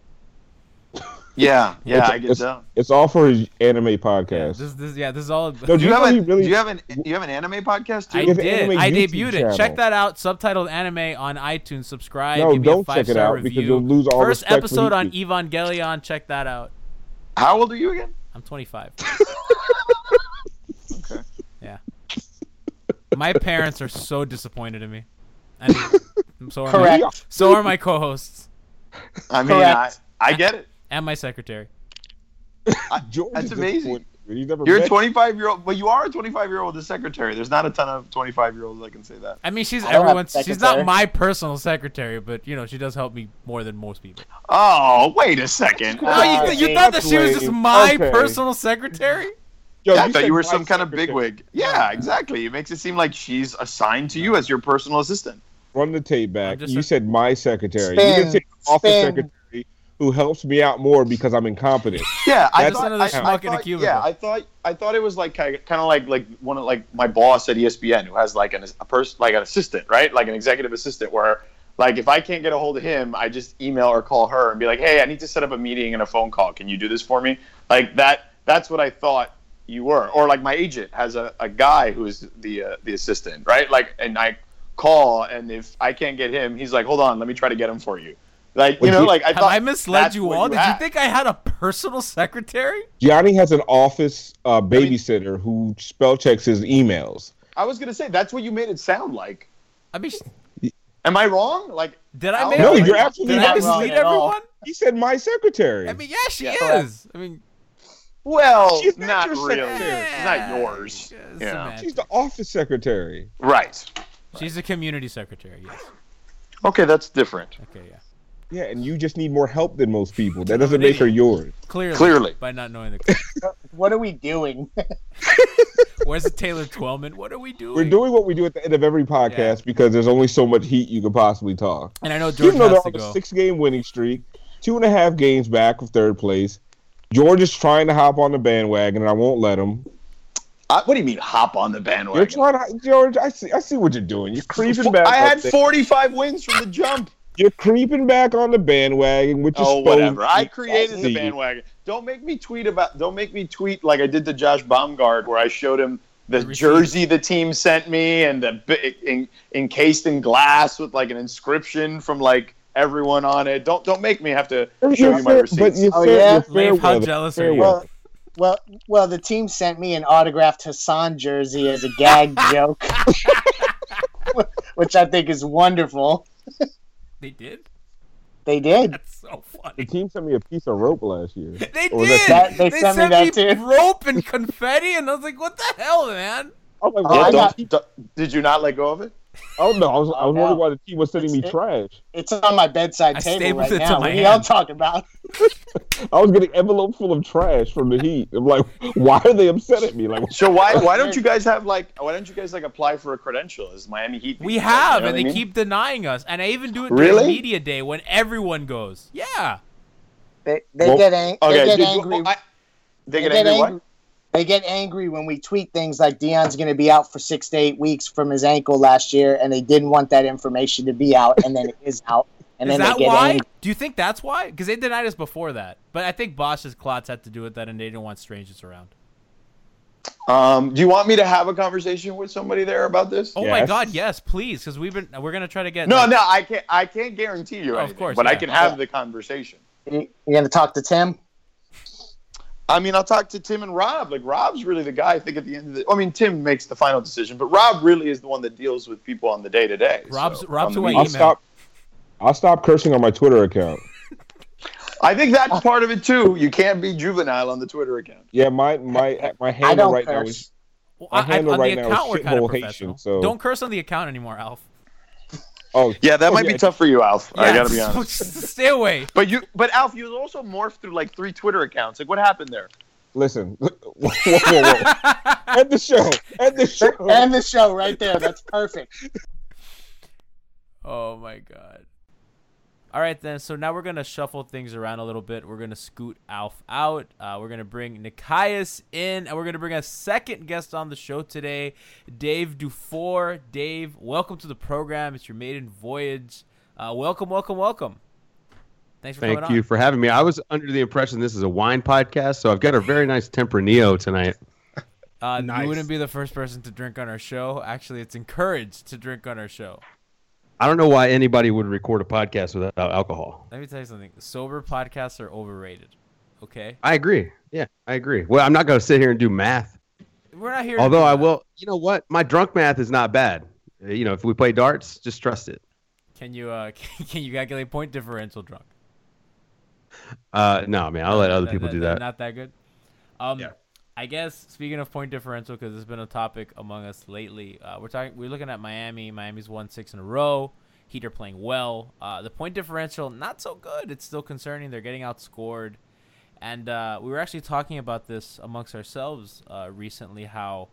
Yeah, yeah, it's, I get that. It's, it's all for his anime podcast. Yeah, this, this, yeah, this is all. No, do you, you have an, really... do you have an you have an anime podcast too? I did. I YouTube debuted channel. it. Check that out. Subtitled anime on iTunes. Subscribe. No, give don't me a five check it out review. because you'll lose all First respect episode on Evangelion. Check that out. How old are you again? I'm twenty-five. Okay. Yeah. My parents are so disappointed in me. I mean, so are Correct. My, so are my co-hosts. I mean, I, I get it. And my secretary. That's amazing. You're a twenty-five-year-old, but you are a twenty-five-year-old as secretary. There's not a ton of twenty-five-year-olds that can say that. I mean, she's I everyone's. She's not my personal secretary, but you know, she does help me more than most people. Oh, wait a second. No, you, th- you thought that she was just my okay. personal secretary? Yo, yeah, I thought you were some secretary. kind of bigwig. Yeah, exactly. It makes it seem like she's assigned to you as your personal assistant. Run the tape back. You sec- said my secretary. Spin, you didn't say office secretary. Who helps me out more because I'm incompetent? Yeah, I thought, I, I thought, yeah, I thought I thought it was like kind of like like one of like my boss at E S P N who has like an a person like an assistant, right? Like an executive assistant, where like if I can't get a hold of him, I just email or call her and be like, "Hey, I need to set up a meeting and a phone call. Can you do this for me?" Like that. That's what I thought you were. Or like my agent has a, a guy who is the uh, the assistant, right? Like, and I call, and if I can't get him, he's like, "Hold on, let me try to get him for you." Like you Would know, you, like I have thought. I misled you all. You Did had. you think I had a personal secretary? Gianni has an office uh, babysitter I mean, who spell checks his emails. I was gonna say that's what you made it sound like. I mean, am I wrong? Like, did I? Make no, it, you're like, absolutely did I mislead everyone? He said my secretary. I mean, yeah, she yeah. is. I mean, well, she's not, not your really. Yeah. Not yours. Just you know. She's the office secretary. Right. She's the community secretary. Yes. Okay, that's different. Okay. Yeah. Yeah, and you just need more help than most people. That doesn't make her yours. Clearly. Clearly. By not knowing the what are we doing? Where's the Taylor Twellman? What are we doing? We're doing what we do at the end of every podcast yeah. because there's only so much heat you could possibly talk. And I know George Even though has they're to on go. a six-game winning streak, two and a half games back of third place. George is trying to hop on the bandwagon, and I won't let him. I, what do you mean, hop on the bandwagon? You're trying to, George. I see. I see what you're doing. You're creeping back. I had forty-five wins from the jump. You're creeping back on the bandwagon, which is oh whatever. I created the bandwagon. Don't make me tweet about. Don't make me tweet like I did to Josh Baumgart, where I showed him the jersey the team sent me and the in, encased in glass with like an inscription from like everyone on it. Don't don't make me have to show you my receipts. Oh yeah, Leif, how jealous are you? Well, well, the team sent me an autographed Hassan jersey as a gag joke, which I think is wonderful. They did? They did. That's so funny. The team sent me a piece of rope last year. They or did. That, they, they sent, sent me, that me too. rope and confetti, and I was like, what the hell, man? I was like, oh, yeah, I don't, got... Did you not let go of it? Oh, no. I was, oh, I was no. wondering why the team was sending it's, me it, trash. It's on my bedside I table right now. What are y'all talking about? I was getting an envelope full of trash from the Heat. I'm like, why are they upset at me? Like, so why why don't you guys have like why don't you guys like apply for a credential as Miami Heat? We have, you know and they mean? keep denying us. And I even do it during really? media day when everyone goes. Yeah, they they well, get, ang- okay. they get Did, angry. Well, I, they, they get, get angry. angry. What? They get angry when we tweet things like Deion's going to be out for six to eight weeks from his ankle last year, and they didn't want that information to be out, and then it is out. And is that why? Angry. Do you think that's why? Because they denied us before that. But I think Bosch's clots had to do with that, and they didn't want strangers around. Um, do you want me to have a conversation with somebody there about this? Oh yes. my God, yes, please, because we've been we're gonna try to get. No, like, no, I can't. I can't guarantee you. Oh, anything, of course, but yeah. I can have yeah. the conversation. You, you're gonna talk to Tim? I mean, I'll talk to Tim and Rob. Like, Rob's really the guy, I think, at the end of the... I mean, Tim makes the final decision, but Rob really is the one that deals with people on the day-to-day. Rob's, so, Rob's the way I'll stop, I'll stop cursing on my Twitter account. I think that's part of it, too. You can't be juvenile on the Twitter account. Yeah, my my, my handle right curse. now is... Well, my I, handle I, right now is shithole Haitian, so... Don't curse on the account anymore, Alf. Oh, yeah, that oh, might yeah. be tough for you, Alf. Yeah, I gotta be honest. So stay away. But you, but Alf, you also morphed through like three Twitter accounts. Like, what happened there? Listen, whoa, whoa, whoa! End the show. End the show. End the show right there. That's perfect. Oh my God! All right then. So now we're gonna shuffle things around a little bit. We're gonna scoot Alf out. Uh, we're gonna bring Nikias in, and we're gonna bring a second guest on the show today, Dave Dufour. Dave, welcome to the program. It's your maiden voyage. Uh, welcome, welcome, welcome. Thanks for Thank coming on. Thank you for having me. I was under the impression this is a wine podcast, so I've got a very nice Tempranillo tonight. Uh, nice. You wouldn't be the first person to drink on our show. Actually, it's encouraged to drink on our show. I don't know why anybody would record a podcast without alcohol. Let me tell you something. Sober podcasts are overrated. Okay? I agree. Yeah, I agree. Well, I'm not going to sit here and do math. We're not here. Although I will. You know what? My drunk math is not bad. You know, if we play darts, just trust it. Can you uh, can, can you calculate point differential drunk? Uh, no, man. I'll let other people do that. Not that good. Um, yeah. I guess, speaking of point differential, because it's been a topic among us lately, uh, we're talking. We're looking at Miami. Miami's won six in a row. Heat are playing well. Uh, the point differential, not so good. It's still concerning. They're getting outscored. And uh, we were actually talking about this amongst ourselves uh, recently, how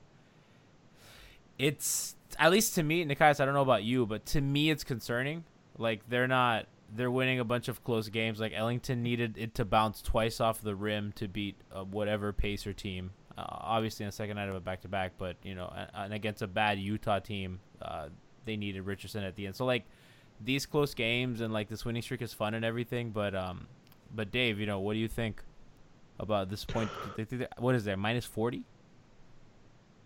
it's, at least to me, Nikias, I don't know about you, but to me it's concerning. Like, they're not... They're winning a bunch of close games. Like, Ellington needed it to bounce twice off the rim to beat uh, whatever Pacer team. Uh, obviously, on the second night of a back-to-back, but, you know, and, and against a bad Utah team, uh, they needed Richardson at the end. So, like, these close games and, like, this winning streak is fun and everything. But, um, but Dave, you know, what do you think about this point? What is there, minus forty?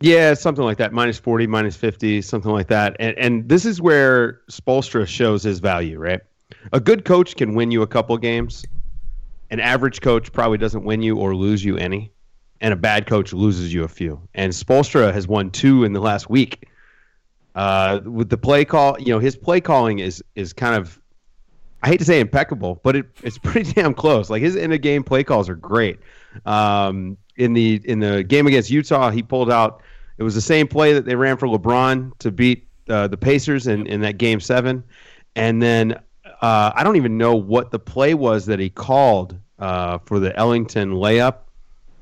Yeah, something like that. Minus forty, minus fifty, something like that. And, and this is where Spoelstra shows his value, right? A good coach can win you a couple games. An average coach probably doesn't win you or lose you any. And a bad coach loses you a few. And Spoelstra has won two in the last week. Uh, with the play call, you know, his play calling is is kind of, I hate to say impeccable, but it, it's pretty damn close. Like, his end-of-game play calls are great. Um, in the in the game against Utah, he pulled out, it was the same play that they ran for LeBron to beat uh, the Pacers in, in that game seven. And then... Uh, I don't even know what the play was that he called uh, for the Ellington layup,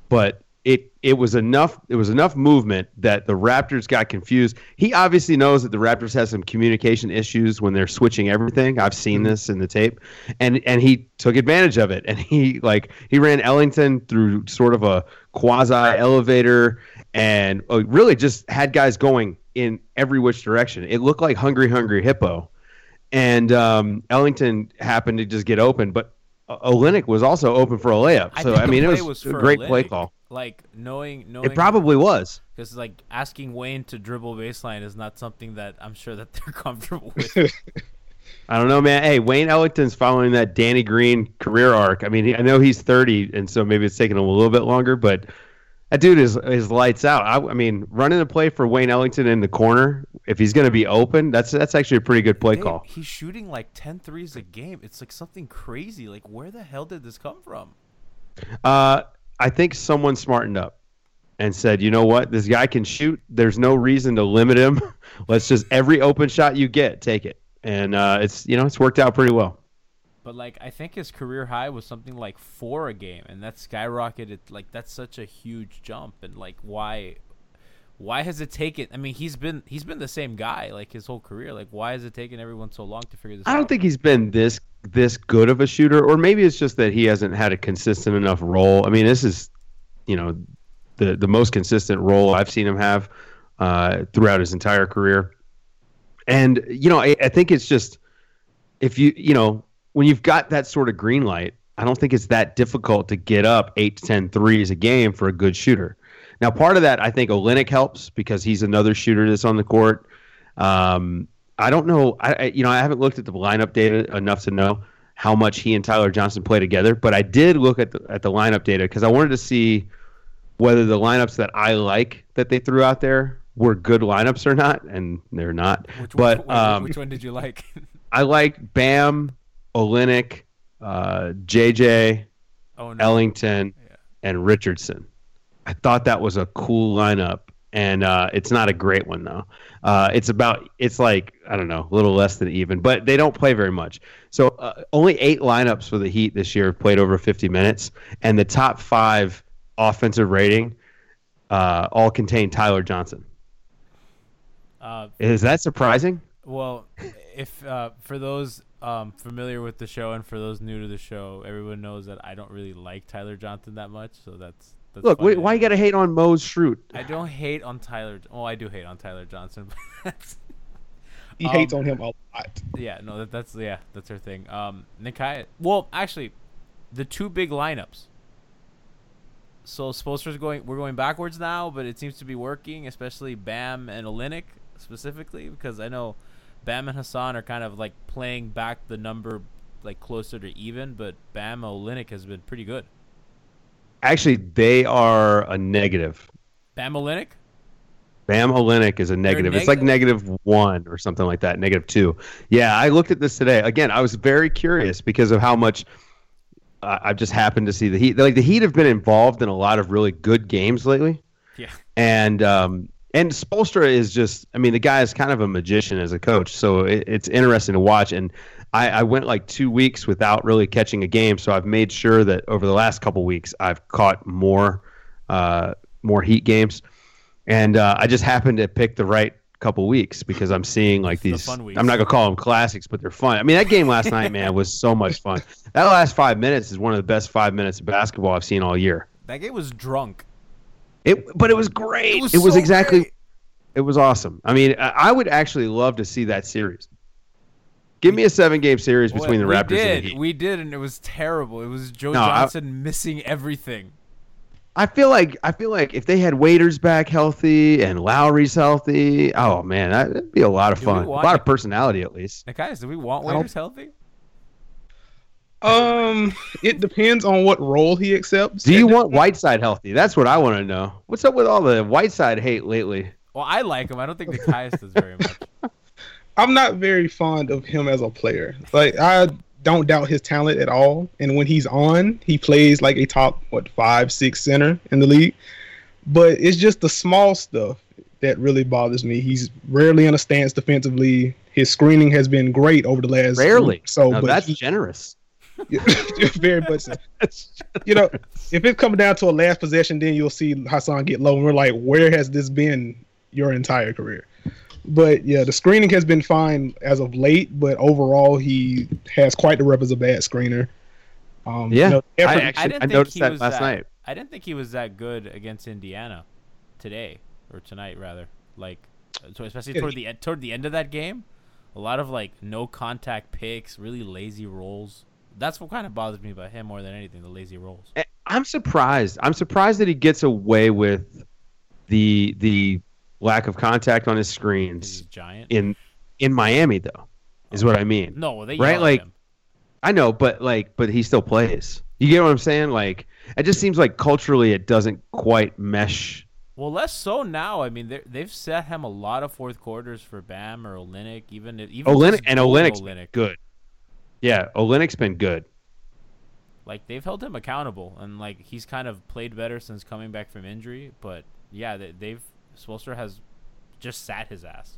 but it it was enough. It was enough movement that the Raptors got confused. He obviously knows that the Raptors have some communication issues when they're switching everything. I've seen this in the tape, and and he took advantage of it. And he like he ran Ellington through sort of a quasi elevator, and uh, really just had guys going in every which direction. It looked like Hungry Hungry Hippo, and um, Ellington happened to just get open, but Olynyk was also open for a layup. So I, I mean, it was, was a great Olynyk. play call. Like knowing, knowing it probably was, because like asking Wayne to dribble baseline is not something that I'm sure that they're comfortable with. I don't know, man. Hey, Wayne Ellington's following that Danny Green career arc. I mean, he, I know he's thirty, and so maybe it's taking him a little bit longer, but that dude is is lights out. I, I mean, running a play for Wayne Ellington in the corner, if he's going to be open, that's that's actually a pretty good play Dave, call. He's shooting like ten threes a game. It's like something crazy. Like, where the hell did this come from? Uh. I think someone smartened up and said, you know what? This guy can shoot. There's no reason to limit him. Let's just every open shot you get, take it. And uh, it's, you know, it's worked out pretty well. But like, I think his career high was something like four a game, and that skyrocketed. Like, that's such a huge jump. And like, why, why has it taken? I mean, he's been, he's been the same guy, like his whole career. Like, why has it taken everyone so long to figure this out? I don't out? think he's been this this good of a shooter, or maybe it's just that he hasn't had a consistent enough role. I mean, this is, you know, the the most consistent role I've seen him have uh, throughout his entire career. And, you know, I, I think it's just, if you, you know, when you've got that sort of green light, I don't think it's that difficult to get up eight to ten threes a game for a good shooter. Now, part of that, I think Olynyk helps because he's another shooter that's on the court. Um, I don't know. I you know I haven't looked at the lineup data enough to know how much he and Tyler Johnson play together, but I did look at the at the lineup data because I wanted to see whether the lineups that I like that they threw out there were good lineups or not, and they're not. Which one, but um, which one did you like? I liked Bam, Olynyk, uh, J J, oh, no. Ellington, yeah. and Richardson. I thought that was a cool lineup. And uh, it's not a great one, though. Uh, it's about, it's like, I don't know, a little less than even, but they don't play very much. So uh, only eight lineups for the Heat this year have played over fifty minutes, and the top five offensive rating uh, all contain Tyler Johnson. Uh, Is that surprising? Well, if uh, for those um, familiar with the show and for those new to the show, everyone knows that I don't really like Tyler Johnson that much, so that's... That's Look, funny. Why you gotta hate on Moe Schrute? I don't hate on Tyler. Oh, I do hate on Tyler Johnson. He um, hates on him a lot. Yeah, no, that, that's yeah, that's her thing. Um, Nikia. Well, actually, the two big lineups. So Spoelstra's going. We're going backwards now, but it seems to be working, especially Bam and Olynyk specifically, because I know Bam and Hassan are kind of like playing back the number like closer to even, but Bam Olynyk has been pretty good. Actually, they are a negative. Bam Olynyk? Bam Olynyk is a negative. negative. It's like negative one or something like that, negative two. Yeah, I looked at this today. Again, I was very curious because of how much uh, I've just happened to see the Heat. Like, the Heat have been involved in a lot of really good games lately. Yeah. And um, and Spoelstra is just, I mean, the guy is kind of a magician as a coach, so it, it's interesting to watch. And I, I went like two weeks without really catching a game, so I've made sure that over the last couple weeks I've caught more, uh, more Heat games, and uh, I just happened to pick the right couple weeks because I'm seeing like these. The fun weeks. I'm not gonna call them classics, but they're fun. I mean, that game last night, man, was so much fun. That last five minutes is one of the best five minutes of basketball I've seen all year. That game was drunk. It, but it was great. It was, it was so exactly. Great. It was awesome. I mean, I would actually love to see that series. Give me a seven-game series between well, the Raptors did. and the Heat. We did, and it was terrible. It was Joe no, Johnson I, missing everything. I feel like I feel like if they had Waiters back healthy and Lowry's healthy, oh, man, that would be a lot of fun. Want, a lot of personality, at least. Nikia, do we want Waiters healthy? Um, It depends on what role he accepts. Do you want Whiteside healthy? That's what I want to know. What's up with all the Whiteside hate lately? Well, I like him. I don't think Nikia does very much. I'm not very fond of him as a player. Like, I don't doubt his talent at all. And when he's on, he plays like a top, what, five, six center in the league. But it's just the small stuff that really bothers me. He's rarely in a stance defensively. His screening has been great over the last... Rarely? So, now, but that's he, generous. Very much so. You know, if it's coming down to a last possession, then you'll see Hassan get low, and we're like, where has this been your entire career? But yeah, the screening has been fine as of late, but overall he has quite the rep as a bad screener. Um, yeah, you know, effort, I, actually, I, didn't I noticed that last that, night. I didn't think he was that good against Indiana today or tonight rather. Like, so especially toward the toward the end of that game, a lot of like no contact picks, really lazy rolls. That's what kind of bothers me about him more than anything, the lazy rolls. I'm surprised. I'm surprised that he gets away with the the lack of contact on his screens giant. in in Miami though, is okay. what I mean. No, well, they right like him. I know, but like, but he still plays. You get what I'm saying? Like, it just seems like culturally it doesn't quite mesh. Well, less so now. I mean, they've set him a lot of fourth quarters for Bam or Olynyk, even even Olynyk and Olynyk's Olynyk. good. Yeah, Olynyk's been good. Like, they've held him accountable, and like he's kind of played better since coming back from injury. But yeah, they, they've Spoelstra has just sat his ass.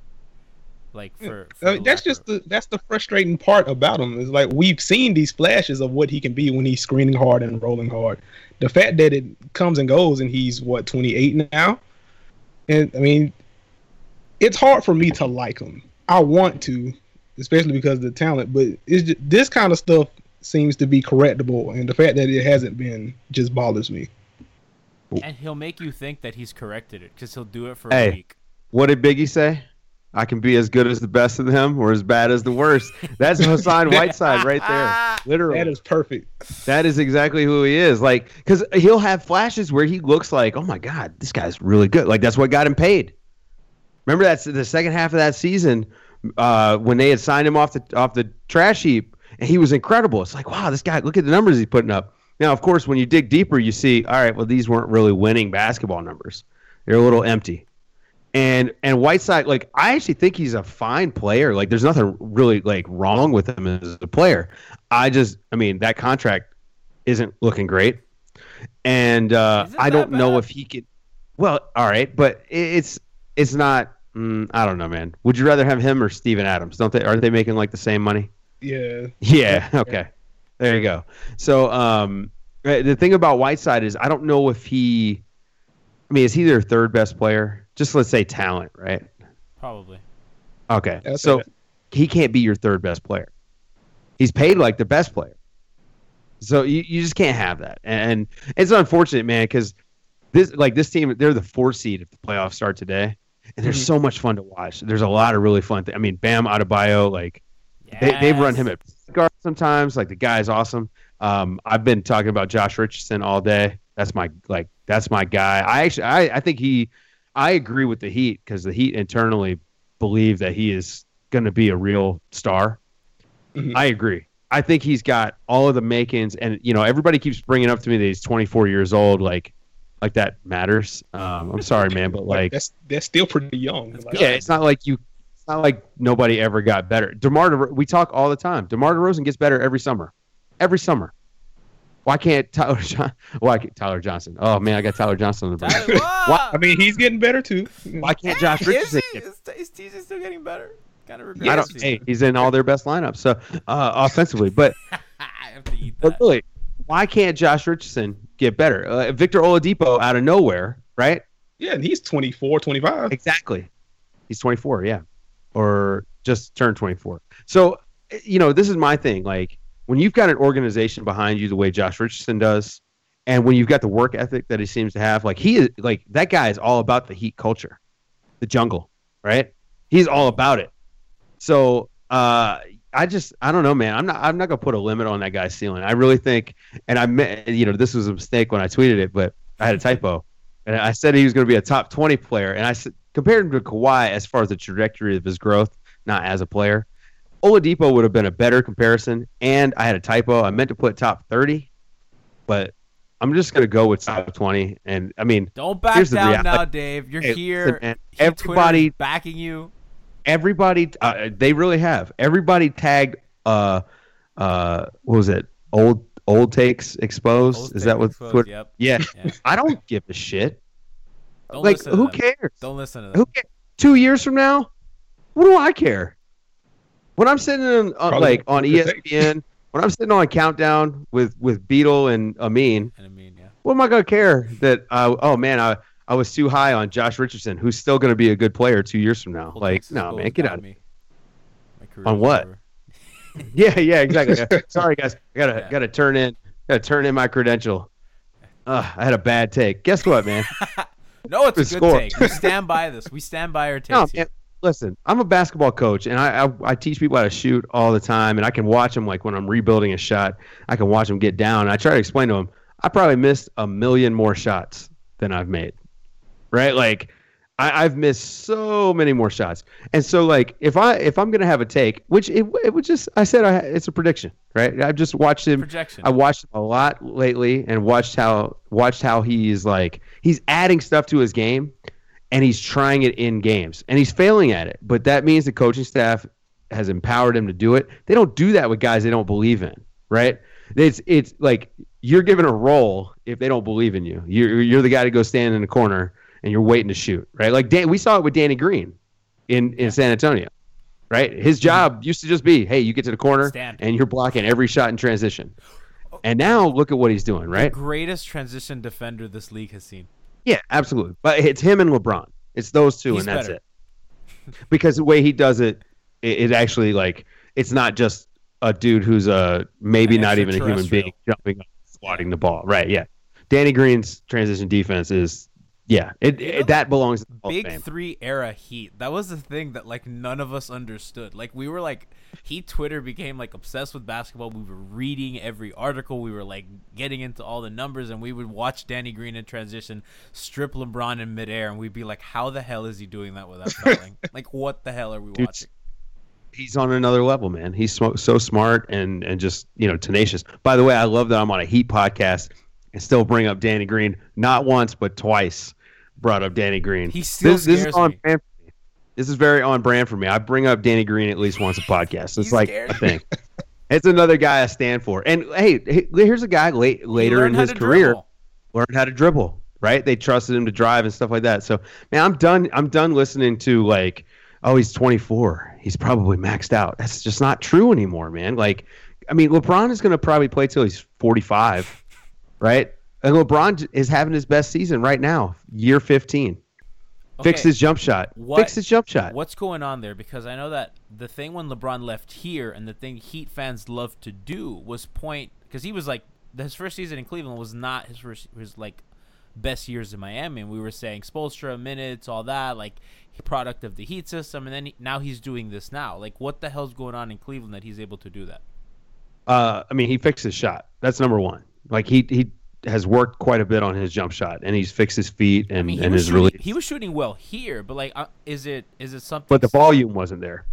Like for, for I mean, that's just the that's the frustrating part about him is like we've seen these flashes of what he can be when he's screening hard and rolling hard. The fact that it comes and goes, and he's what twenty-eight now, and I mean, it's hard for me to like him. I want to, especially because of the talent, but it's just, this kind of stuff seems to be correctable, and the fact that it hasn't been just bothers me. And he'll make you think that he's corrected it because he'll do it for hey, a week. What did Biggie say? I can be as good as the best of them or as bad as the worst. That's Hassan Whiteside right there. Literally. That is perfect. That is exactly who he is. Like, because he'll have flashes where he looks like, oh, my God, this guy's really good. Like, that's what got him paid. Remember that's the second half of that season uh, when they had signed him off the off the trash heap, and he was incredible. It's like, wow, this guy, look at the numbers he's putting up. Now, of course, when you dig deeper, you see, all right, well, these weren't really winning basketball numbers. They're a little empty. And and Whiteside, like, I actually think he's a fine player. Like, there's nothing really, like, wrong with him as a player. I just, I mean, that contract isn't looking great. And uh, I don't bad? know if he could. Well, all right, but it's it's not, mm, I don't know, man. Would you rather have him or Steven Adams? Don't they, aren't they making, like, the same money? Yeah. Yeah, okay. There you go. So um, the thing about Whiteside is I don't know if he, I mean, is he their third best player? Just let's say talent, right? Probably. Okay. That's so it. He can't be your third best player. He's paid like the best player. So you, you just can't have that. And it's unfortunate, man, because this like this team, they're the four seed if the playoffs start today. And they're mm-hmm. so much fun to watch. There's a lot of really fun things. I mean, Bam Adebayo, like yes. they, they've run him at guard sometimes. Like the guy's awesome. Um, I've been talking about Josh Richardson all day. That's my like that's my guy. I actually I, I think he I agree with the Heat because the Heat internally believe that he is going to be a real star. Mm-hmm. I agree. I think he's got all of the makings, and you know everybody keeps bringing up to me that he's twenty-four years old. Like, like that matters. Um, I'm sorry, man, but like that's that's still pretty young. Like, yeah, it's not like you. It's not like nobody ever got better. DeMar, DeRozan, we talk all the time. DeMar DeRozan gets better every summer. Every summer. Why can't Tyler John? Why can't Tyler Johnson? Oh man, I got Tyler Johnson on the brain. I mean, he's getting better too. Why can't Josh hey, Richardson? Is, he, is T J still getting better? Kind of regret. I don't. Hey, he's in all their best lineups. So uh, offensively, but I have to eat that. But really, why can't Josh Richardson get better? Uh, Victor Oladipo out of nowhere, right? Yeah, and he's twenty-four, twenty-five. Exactly. He's twenty-four, yeah, or just turned twenty-four. So you know, this is my thing, like. When you've got an organization behind you the way Josh Richardson does, and when you've got the work ethic that he seems to have, like he is, like that guy is all about the Heat culture, the jungle, right? He's all about it. So uh, I just I don't know, man. I'm not I'm not gonna put a limit on that guy's ceiling. I really think, and I you know this was a mistake when I tweeted it, but I had a typo, and I said he was gonna be a top twenty player, and I said, compared him to Kawhi as far as the trajectory of his growth, not as a player. Oladipo would have been a better comparison, and I had a typo. I meant to put top thirty, but I'm just going to go with top twenty. And I mean, don't back down now, Dave. You're hey, here. Listen, man, everybody backing you. Everybody, uh, they really have. Everybody tagged. Uh, uh, what was it? Old old takes exposed. Old Is that what? Exposed, what yep. Yeah. yeah. I don't give a shit. Don't like who cares? Don't listen to them. Who cares? Two years from now, what do I care? When I'm sitting in, uh, like on E S P N When I'm sitting on Countdown with, with Beetle and Amin, and Amin, yeah. What am I going to care that, uh, oh, man, I I was too high on Josh Richardson, who's still going to be a good player two years from now. Well, like, no, man, get out of me. On what? yeah, yeah, exactly. Sorry, guys. I got to yeah. gotta turn in gotta turn in my credential. Uh, I had a bad take. Guess what, man? No, it's, it's a good score. Take. We stand by this. We stand by our takes. No, man, listen, I'm a basketball coach, and I, I I teach people how to shoot all the time, and I can watch them, like, when I'm rebuilding a shot, I can watch them get down, and I try to explain to them, I probably missed a million more shots than I've made, right? Like, I, I've missed so many more shots. And so, like, if, I, if I'm going to have a take, which it, it would just – I said I, it's a prediction, right? I've just watched him. Projection. I watched him a lot lately and watched how watched how he's, like – he's adding stuff to his game, and he's trying it in games. And he's failing at it. But that means the coaching staff has empowered him to do it. They don't do that with guys they don't believe in, right? It's, it's like you're given a role if they don't believe in you. You're, you're the guy to go stand in the corner – and you're waiting to shoot, right? Like Dan, we saw it with Danny Green in, in San Antonio, right? His job used to just be, hey, you get to the corner Stand. and you're blocking every shot in transition. And now look at what he's doing, right? The greatest transition defender this league has seen. Yeah, absolutely. But it's him and LeBron. It's those two, he's and that's better. It. Because the way he does it, it, it actually, like, it's not just a dude who's a maybe An not even a human being jumping up, swatting the ball, right? Yeah. Danny Green's transition defense is. Yeah, it, it that belongs to the Hall of Fame. Big Three era Heat. That was the thing that, like, none of us understood. Like, we were like, Heat Twitter became, like, obsessed with basketball. We were reading every article. We were, like, getting into all the numbers, and we would watch Danny Green in transition, strip LeBron in midair, and we'd be like, how the hell is he doing that without fouling? Like, what the hell are we Dude, watching? He's on another level, man. He's so, so smart and, and just, you know, tenacious. By the way, I love that I'm on a Heat podcast and still bring up Danny Green. Not once, but twice. Brought up Danny Green. He still this, scares this is on me. Brand for me. This is very on brand for me. I bring up Danny Green at least once a podcast. It's like a thing. It's another guy I stand for. And hey, here's a guy late later in his career dribble. Learned how to dribble. Right? They trusted him to drive and stuff like that. So man, I'm done. I'm done listening to like, oh, he's twenty-four. He's probably maxed out. That's just not true anymore, man. Like, I mean, LeBron is going to probably play till he's forty-five, right? And LeBron is having his best season right now, year fifteen. Okay. Fix his jump shot. What, Fix his jump shot. What's going on there? Because I know that the thing when LeBron left here and the thing Heat fans love to do was point – because he was like – his first season in Cleveland was not his first, his like best years in Miami. And we were saying Spoelstra, minutes, all that, like product of the Heat system. And then he, now he's doing this now. Like what the hell's going on in Cleveland that he's able to do that? Uh, I mean, he fixed his shot. That's number one. Like he he – has worked quite a bit on his jump shot, and he's fixed his feet and, I mean, and his shooting, release. He was shooting well here, but like, uh, is it is it something? But the volume wasn't there,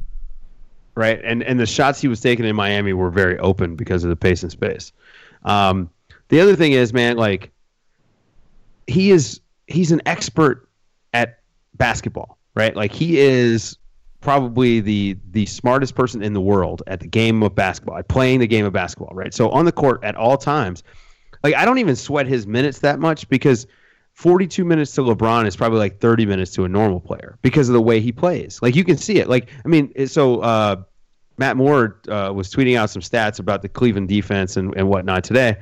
right? And and the shots he was taking in Miami were very open because of the pace and space. Um, the other thing is, man, like he is he's an expert at basketball, right? Like he is probably the the smartest person in the world at the game of basketball, at playing the game of basketball, right? So on the court at all times. Like, I don't even sweat his minutes that much because forty-two minutes to LeBron is probably like thirty minutes to a normal player because of the way he plays. Like, you can see it. Like, I mean, so uh, Matt Moore uh, was tweeting out some stats about the Cleveland defense and, and whatnot today.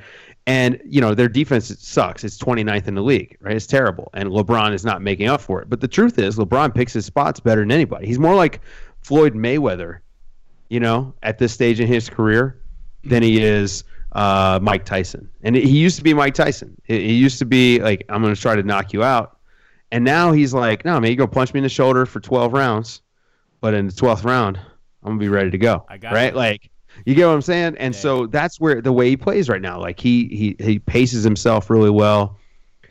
And, you know, their defense sucks. It's twenty-ninth in the league, right? It's terrible. And LeBron is not making up for it. But the truth is, LeBron picks his spots better than anybody. He's more like Floyd Mayweather, you know, at this stage in his career than he is Uh, Mike Tyson. And he used to be Mike Tyson. He used to be like, I'm going to try to knock you out. And now he's like, no, man, you go punch me in the shoulder for twelve rounds. But in the twelfth round, I'm going to be ready to go. I got right? It. Like, you get what I'm saying? And Dang. so that's where the way he plays right now. Like, he, he, he paces himself really well.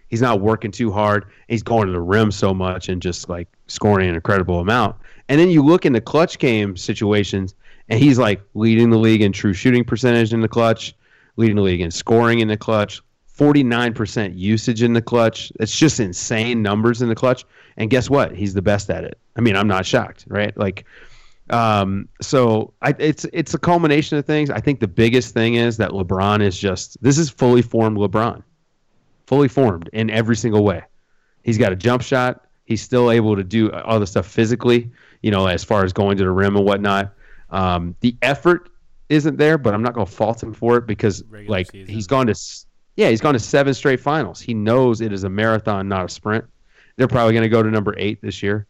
He's not working too hard. He's going to the rim so much and just, like, scoring an incredible amount. And then you look in the clutch game situations, and he's, like, leading the league in true shooting percentage in the clutch. Leading the league in scoring in the clutch, forty-nine percent usage in the clutch. It's just insane numbers in the clutch. And guess what? He's the best at it. I mean, I'm not shocked, right? Like, um, so I, it's it's a culmination of things. I think the biggest thing is that LeBron is just this is fully formed LeBron, fully formed in every single way. He's got a jump shot. He's still able to do all the stuff physically, you know, as far as going to the rim and whatnot. Um, the effort isn't there, but I'm not going to fault him for it because regular like season. he's gone to yeah he's gone to seven straight finals. He knows it is a marathon, not a sprint. They're probably going to go to number eight this year,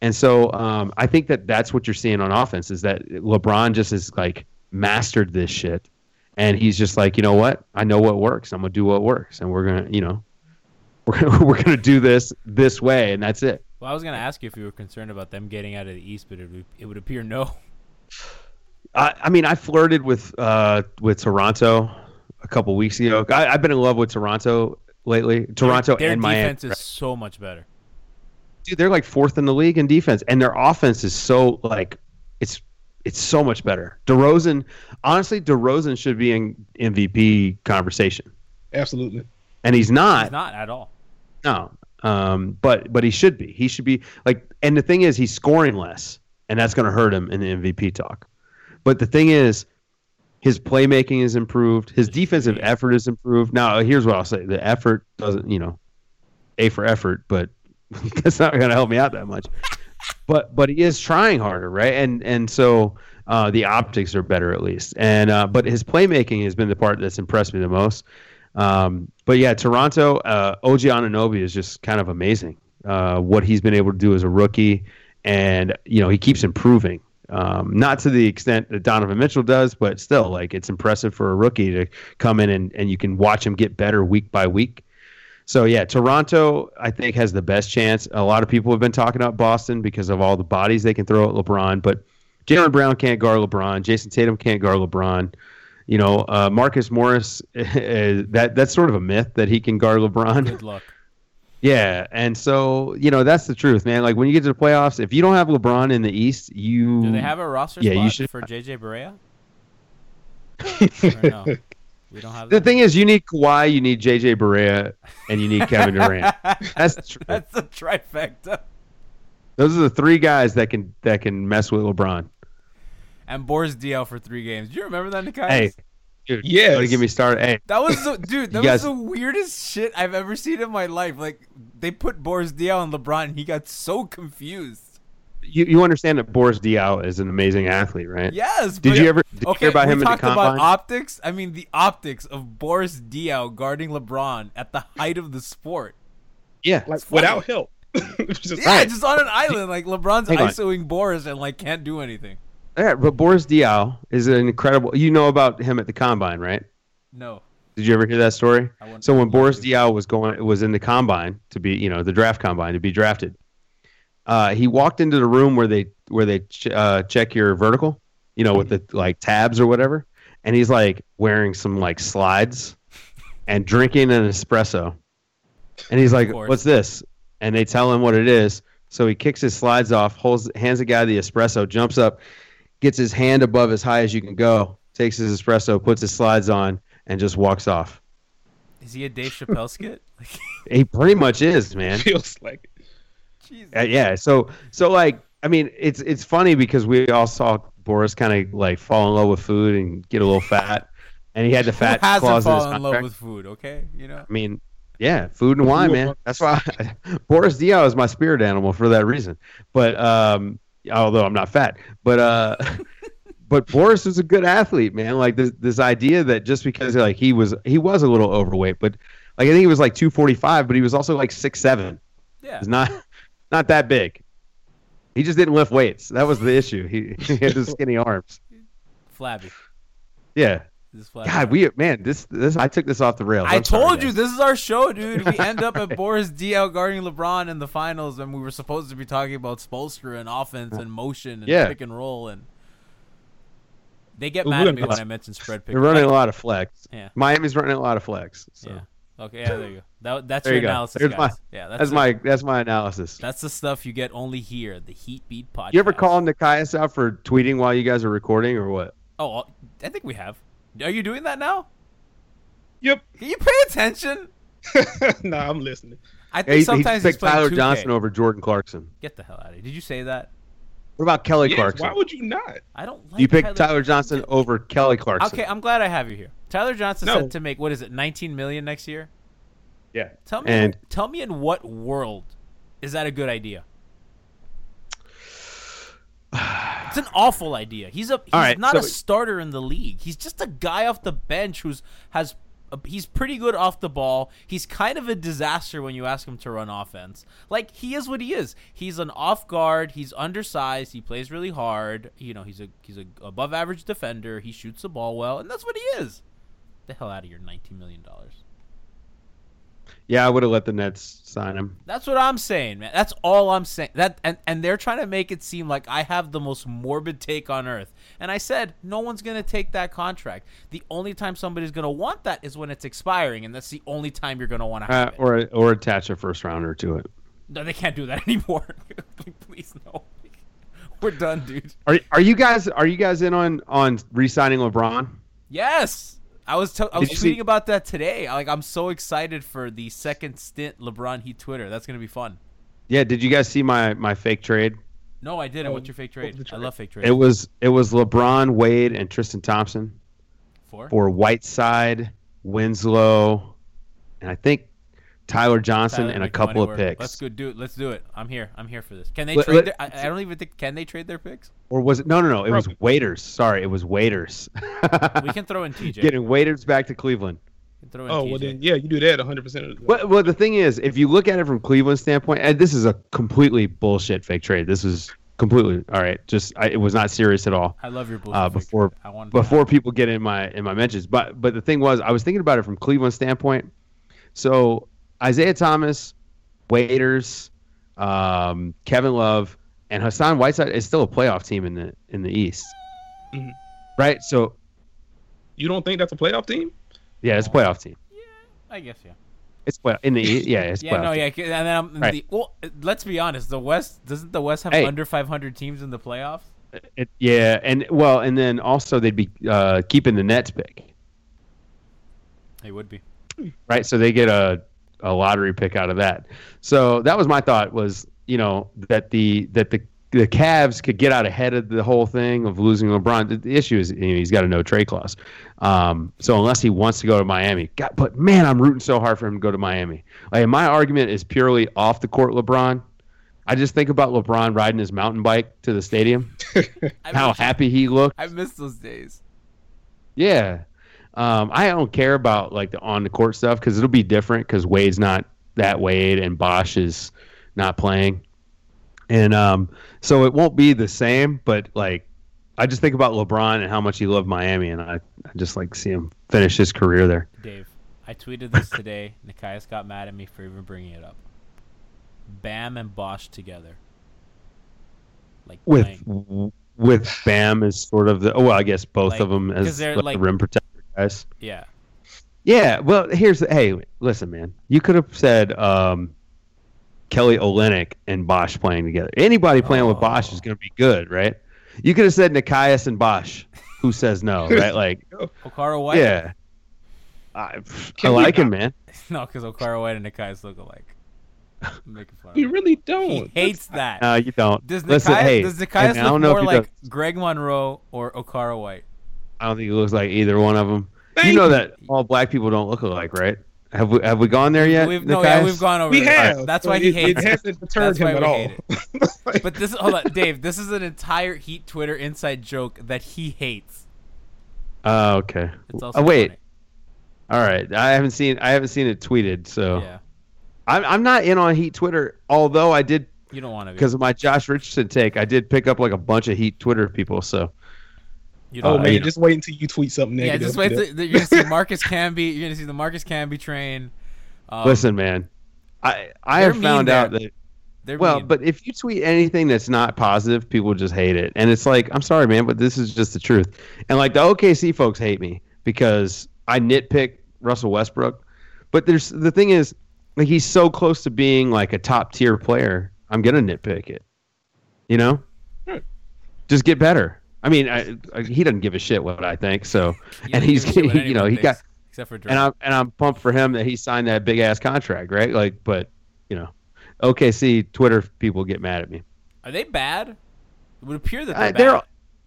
and so um, I think that that's what you're seeing on offense is that LeBron just is like mastered this shit, and he's just like, you know what, I know what works. I'm going to do what works, and we're gonna you know we're gonna, we're gonna do this this way, and that's it. Well, I was going to ask you if you were concerned about them getting out of the East, but it would, it would appear no. I, I mean, I flirted with uh, with Toronto a couple weeks ago. I, I've been in love with Toronto lately. Toronto their, their and Miami. Their defense is so much better. Dude, they're like fourth in the league in defense, and their offense is so like it's it's so much better. DeRozan, honestly, DeRozan should be in M V P conversation. Absolutely, and he's not. He's not at all. No. Um, but but he should be. He should be like. And the thing is, he's scoring less, and that's going to hurt him in the M V P talk. But the thing is, his playmaking is improved. His defensive effort is improved. Now, here's what I'll say: the effort doesn't, you know, A for effort, but that's not going to help me out that much. But but he is trying harder, right? And and so uh, the optics are better at least. And uh, but his playmaking has been the part that's impressed me the most. Um, but yeah, Toronto, uh, O G Anunoby is just kind of amazing. Uh, what he's been able to do as a rookie, and you know he keeps improving. Um, not to the extent that Donovan Mitchell does, but still, like it's impressive for a rookie to come in and, and you can watch him get better week by week. So yeah, Toronto I think has the best chance. A lot of people have been talking about Boston because of all the bodies they can throw at LeBron, but Jaylen Brown can't guard LeBron. Jason Tatum can't guard LeBron. You know, uh, Marcus Morris, is, that that's sort of a myth that he can guard LeBron. Good luck. Yeah, and so, you know, that's the truth, man. Like, when you get to the playoffs, if you don't have LeBron in the East, you... Do they have a roster yeah, spot you should... for J J Barea? No? We don't have that. The thing is, you need Kawhi, you need J J Barea, and you need Kevin Durant. That's the truth. That's the trifecta. Those are the three guys that can that can mess with LeBron. And Boris Diaw for three games. Do you remember that, Nikai? Hey, dude. Yeah. Don't get me started. Hey. That was, the, dude, that guys... was the weirdest shit I've ever seen in my life. Like, they put Boris Diaw on LeBron, and he got so confused. You you understand that Boris Diaw is an amazing athlete, right? Yes. Did but... you ever did okay, you hear about him in the combine? We talked about optics. I mean, the optics of Boris Diaw guarding LeBron at the height of the sport. Yeah. Like, without help. just, yeah, right. just on an island. Like, LeBron's Hang ISOing on. Boris and, like, can't do anything. Yeah, but Boris Diaw is an incredible... You know about him at the Combine, right? No. Did you ever hear that story? So when Boris Diaw was going, was in the Combine to be, you know, the draft Combine to be drafted, uh, he walked into the room where they where they ch- uh, check your vertical, you know, with the like tabs or whatever, and he's like wearing some like slides and drinking an espresso, and he's like, "What's this?" And they tell him what it is. So he kicks his slides off, holds hands the guy the espresso, jumps up. Gets his hand above as high as you can go, takes his espresso, puts his slides on, and just walks off. Is he a Dave Chappelle skit? He pretty much is, man. Feels like it. Jesus. Uh, yeah, so, so like, I mean, it's it's funny because we all saw Boris kind of, like, fall in love with food and get a little fat, and he had the fat clause in his contract. Who hasn't fallen in love with food, okay? You know? I mean, yeah, food and wine, man. That's why I, Boris Diaw is my spirit animal for that reason. But, um... although I'm not fat, but uh, but Boris was a good athlete, man. Like this, this idea that just because like he was, he was a little overweight, but like I think he was like two forty-five, but he was also like six seven. Yeah, he's not not that big. He just didn't lift weights. That was the issue. He, he had those skinny arms. Flabby. Yeah. Flabby. God, we man, this this I took this off the rails. I'm I told sorry, you guys. This is our show, dude. We end up right. at Boris Diaw guarding LeBron in the finals, and we were supposed to be talking about Spoelstra and offense and motion and yeah. pick and roll, and they get mad at me when I mention spread pick. They're running a lot of flex. Yeah, Miami's running a lot of flex. So. Yeah. Okay, yeah, there you go. That, that's there your you analysis, guys. My, yeah, that's, that's a, my that's my analysis. That's the stuff you get only here, the Heat Beat Podcast. You ever call Nikias out for tweeting while you guys are recording or what? Oh, I think we have. Are you doing that now? Yep. Can you pay attention? No, nah, I'm listening. I think yeah, he, sometimes he he's playing Tyler two K. Johnson over Jordan Clarkson. Get the hell out of here. Did you say that? What about Kelly yes, Clarkson? Why would you not? I don't like You picked Tyler, Tyler Johnson Clarkson. over Kelly Clarkson. Okay, I'm glad I have you here. Tyler Johnson no. set to make, what is it, nineteen million dollars next year? Yeah. Tell me, and tell me in what world is that a good idea? It's an awful idea. He's a he's right, not so a starter in the league. He's just a guy off the bench who's has a, he's pretty good off the ball. He's kind of a disaster when you ask him to run offense. Like, he is what he is. He's an off guard. He's undersized. He plays really hard. You know, he's a he's a above average defender. He shoots the ball well, and that's what he is. Get the hell out of your nineteen million dollars. Yeah, I would have let the Nets sign him. That's what I'm saying, man. That's all I'm saying. That and, and they're trying to make it seem like I have the most morbid take on earth. And I said, no one's going to take that contract. The only time somebody's going to want that is when it's expiring, and that's the only time you're going to want to have uh, it. Or, or attach a first-rounder to it. No, they can't do that anymore. Please, no. We're done, dude. Are are you guys Are you guys in on, on re-signing LeBron? Yes. I was t- I was tweeting see- about that today. Like, I'm so excited for the second stint LeBron Heat Twitter. That's gonna be fun. Yeah. Did you guys see my, my fake trade? No, I didn't. Oh, What's your fake trade? trade? I love fake trades. It was it was LeBron, Wade, and Tristan Thompson for for Whiteside, Winslow, and I think Tyler Johnson Tyler, and a couple of picks. Let's go do it. Let's do it. I'm here. I'm here for this. Can they let, trade? Let, their, I, I don't even think. Can they trade their picks? Or was it? No, no, no. It Probably. was waiters. Sorry, it was waiters. We can throw in T J. Getting waiters back to Cleveland. We can throw in oh T J. Well, then yeah, you do that one hundred percent of the well, well, the thing is, if you look at it from Cleveland's standpoint, and this is a completely bullshit fake trade. This is completely all right. Just I, it was not serious at all. I love your bullshit. Uh, before fake trade. I want before people get in my in my mentions, but but the thing was, I was thinking about it from Cleveland's standpoint. So. Isaiah Thomas, Waiters, um, Kevin Love, and Hassan Whiteside is still a playoff team in the in the East, mm-hmm. right? So, you don't think that's a playoff team? Yeah, it's a playoff team. Yeah, I guess yeah. It's playoff in the East. Yeah, it's yeah, playoff no, yeah. Team. And then I'm, right. the, well, let's be honest. The West doesn't the West have hey. under five hundred teams in the playoffs? It, yeah, and well, and then also they'd be uh, keeping the Nets pick. They would be. Right, so they get a. a lottery pick out of that. So that was my thought was, you know, that the that the the Cavs could get out ahead of the whole thing of losing LeBron. The, the issue is, you know, he's got a no trade clause. Um, so unless he wants to go to Miami, God, but man, I'm rooting so hard for him to go to Miami. Like, my argument is purely off the court LeBron. I just think about LeBron riding his mountain bike to the stadium. How miss, happy he looked. I miss those days. Yeah. Um, I don't care about like the on the court stuff because it'll be different because Wade's not that Wade and Bosch is not playing, and um, so it won't be the same. But like, I just think about LeBron and how much he loved Miami, and I, I just like see him finish his career there. Dave, I tweeted this today. Nikias got mad at me for even bringing it up. Bam and Bosch together, like with playing. with Bam is sort of the well, I guess both like, of them as like, like, rim protector. Guys. Yeah. Yeah. Well, here's the, hey, listen, man. You could have said um, Kelly Olynyk and Bosch playing together. Anybody playing oh. with Bosch is going to be good, right? You could have said Nikias and Bosch. Who says no, right? Like Okara White. Yeah. I, I like him, man. No, because Okara White and Nikias look alike. You really don't. He hates That's, that. No, you don't. Does Nikias, listen, hey, does Nikias look more like does. Greg Monroe or Okara White? I don't think he looks like either one of them. Thank you know that all black people don't look alike, right? Have we have we gone there yet? We've, no, yeah, we've gone over. We this. have. That's why he hates it. It hasn't deterred him at all. But this, hold on, Dave. This is an entire Heat Twitter inside joke that he hates. Oh, uh, okay. It's also oh, wait. Funny. All right, I haven't seen. I haven't seen it tweeted. So, yeah. I'm I'm not in on Heat Twitter, although I did. You don't want to because of my Josh Richardson take. I did pick up like a bunch of Heat Twitter people. So. Oh man, just wait until you tweet something negative. Yeah, just wait. Till, you're gonna see Marcus Camby. You're gonna see the Marcus Camby train. Um, Listen, man, I I have found out that. Well, mean. But if you tweet anything that's not positive, people just hate it, and it's like, I'm sorry, man, but this is just the truth. And like the O K C folks hate me because I nitpick Russell Westbrook, but there's the thing is, like he's so close to being like a top tier player. I'm gonna nitpick it, you know. Hmm. Just get better. I mean, I, I, he doesn't give a shit what I think. So, he and he's, he, you know, he thinks, got, except for and I'm and I'm pumped for him that he signed that big ass contract, right? Like, but you know, O K C Twitter people get mad at me. Are they bad? It would appear that they're, I, bad. they're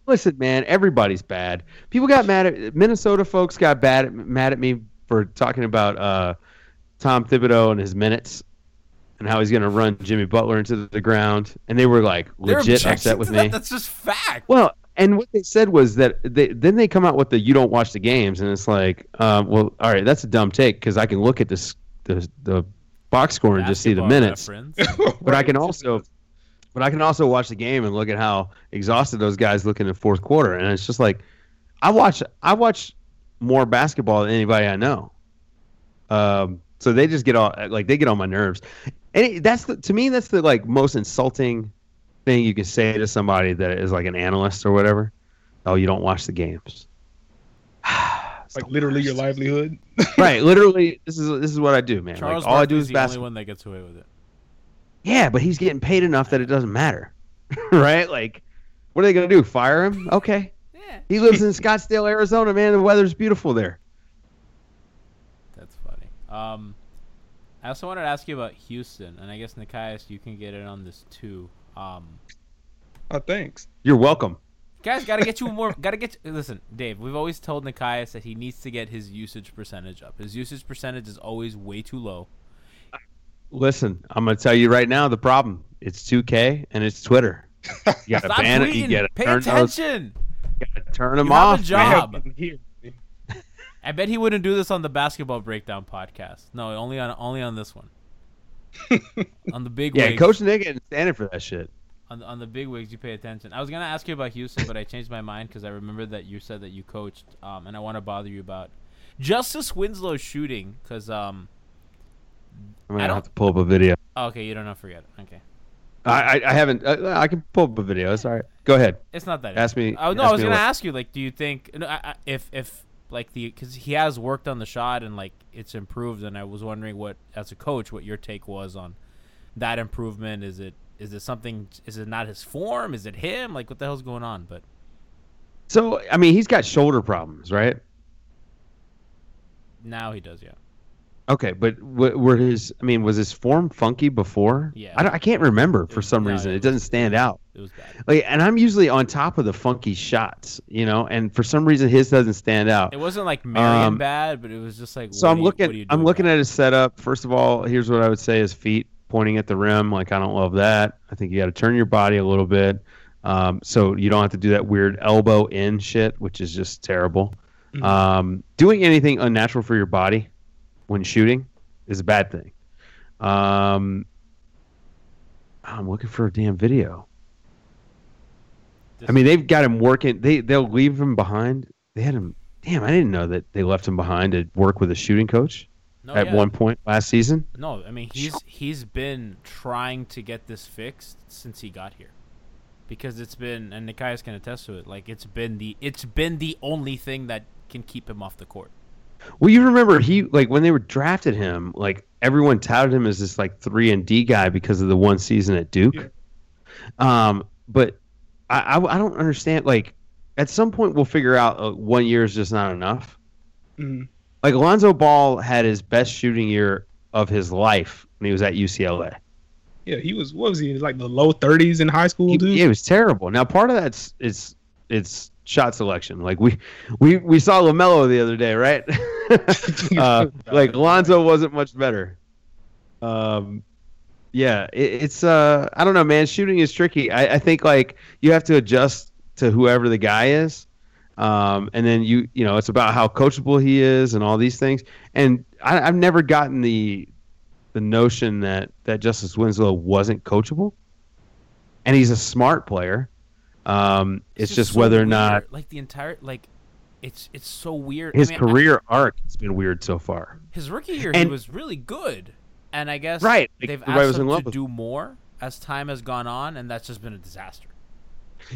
listen, man. Everybody's bad. People got mad at Minnesota folks got bad at, mad at me for talking about uh, Tom Thibodeau and his minutes. and how he's going to run Jimmy Butler into the ground. And they were like legit upset with me. That? That's just fact. Well, and what they said was that they, then they come out with the, you don't watch the games. And it's like, uh, well, all right, that's a dumb take. Cause I can look at this, the, the box score and just see the minutes, right. But I can also, but I can also watch the game and look at how exhausted those guys look in the fourth quarter. And it's just like, I watch, I watch more basketball than anybody I know. Um, So they just get all like they get on my nerves, and it, that's the, to me that's the like most insulting thing you can say to somebody that is like an analyst or whatever. Oh, you don't watch the games. Like literally worst. Your livelihood. Right, literally this is this is what I do, man. Charles like, all I do is, is the basketball. Only one that gets away with it. Yeah, but he's getting paid enough that it doesn't matter, right? Like, what are they gonna do? Fire him? Okay. Yeah. He lives in Scottsdale, Arizona, man. The weather's beautiful there. Um, I also wanted to ask you about Houston, and I guess Nikias, you can get in on this too. Um, oh, thanks. You're welcome. Guys, gotta get you more. Gotta get. Listen, Dave. We've always told Nikias that he needs to get his usage percentage up. His usage percentage is always way too low. Listen, I'm gonna tell you right now the problem. It's two K and it's Twitter. You gotta ban it. You gotta pay turn attention. Those, you gotta turn them you off. Have a job. Man. I bet he wouldn't do this on the Basketball Breakdown podcast. No, only on only on this one. On the big wigs. Yeah, Coach Nick isn't standing for that shit. On on the big wigs, you pay attention. I was gonna ask you about Houston, but I changed my mind because I remembered that you said that you coached, um, and I want to bother you about Justice Winslow shooting because um. I'm gonna have to pull up a video. Oh, okay, you don't know. Forget it. Okay. I, I haven't. I, I can pull up a video. It's all right. Go ahead. It's not that. Ask me. Oh no, ask I was gonna what... ask you. Like, do you think no, I, I, if if. Like the because he has worked on the shot and like it's improved, and I was wondering what as a coach what your take was on that improvement. Is it is it something? Is it not his form? Is it him? Like what the hell's going on? But so I mean he's got shoulder problems, right? Now he does, yeah. Okay, but w- were his I mean was his form funky before? Yeah, I, don't, I can't remember for some no, reason. It, it doesn't stand out. It was bad. Like, and I'm usually on top of the funky shots, you know, and for some reason his doesn't stand out. It wasn't like Marion um, bad, but it was just like. So I'm you, looking. I'm looking at his setup. First of all, here's what I would say: his feet pointing at the rim. Like I don't love that. I think you got to turn your body a little bit, um, so you don't have to do that weird elbow in shit, which is just terrible. Mm-hmm. Um, doing anything unnatural for your body when shooting is a bad thing. Um, I'm looking for a damn video. I mean, they've got him working. They, they'll leave him behind. They had him. Damn, I didn't know that they left him behind to work with a shooting coach no, at yeah. one point last season. No, I mean, he's he's been trying to get this fixed since he got here. Because it's been, and Nikias can attest to it, like it's been the it's been the only thing that can keep him off the court. Well, you remember he like when they were drafted him, like everyone touted him as this like three and D guy because of the one season at Duke. Yeah. Um, but I, I, I don't understand. Like, at some point we'll figure out uh, one year is just not enough. Mm-hmm. Like Lonzo Ball had his best shooting year of his life when he was at U C L A. Yeah, he was. What was he? Like the low thirties in high school, he, dude. It was terrible. Now part of that's it's it's shot selection. Like we we we saw LaMelo the other day, right? uh, like Lonzo wasn't much better. Um. Yeah, it, it's uh, I don't know, man. Shooting is tricky. I, I think like you have to adjust to whoever the guy is, um, and then you you know it's about how coachable he is and all these things. And I, I've never gotten the the notion that that Justice Winslow wasn't coachable, and he's a smart player. Um, it's, it's just, just so whether or not like the entire like it's it's so weird. His I mean, career I, arc has been weird so far. His rookie year, and, he was really good. And I guess right. like, they've asked him to do more as time has gone on, and that's just been a disaster.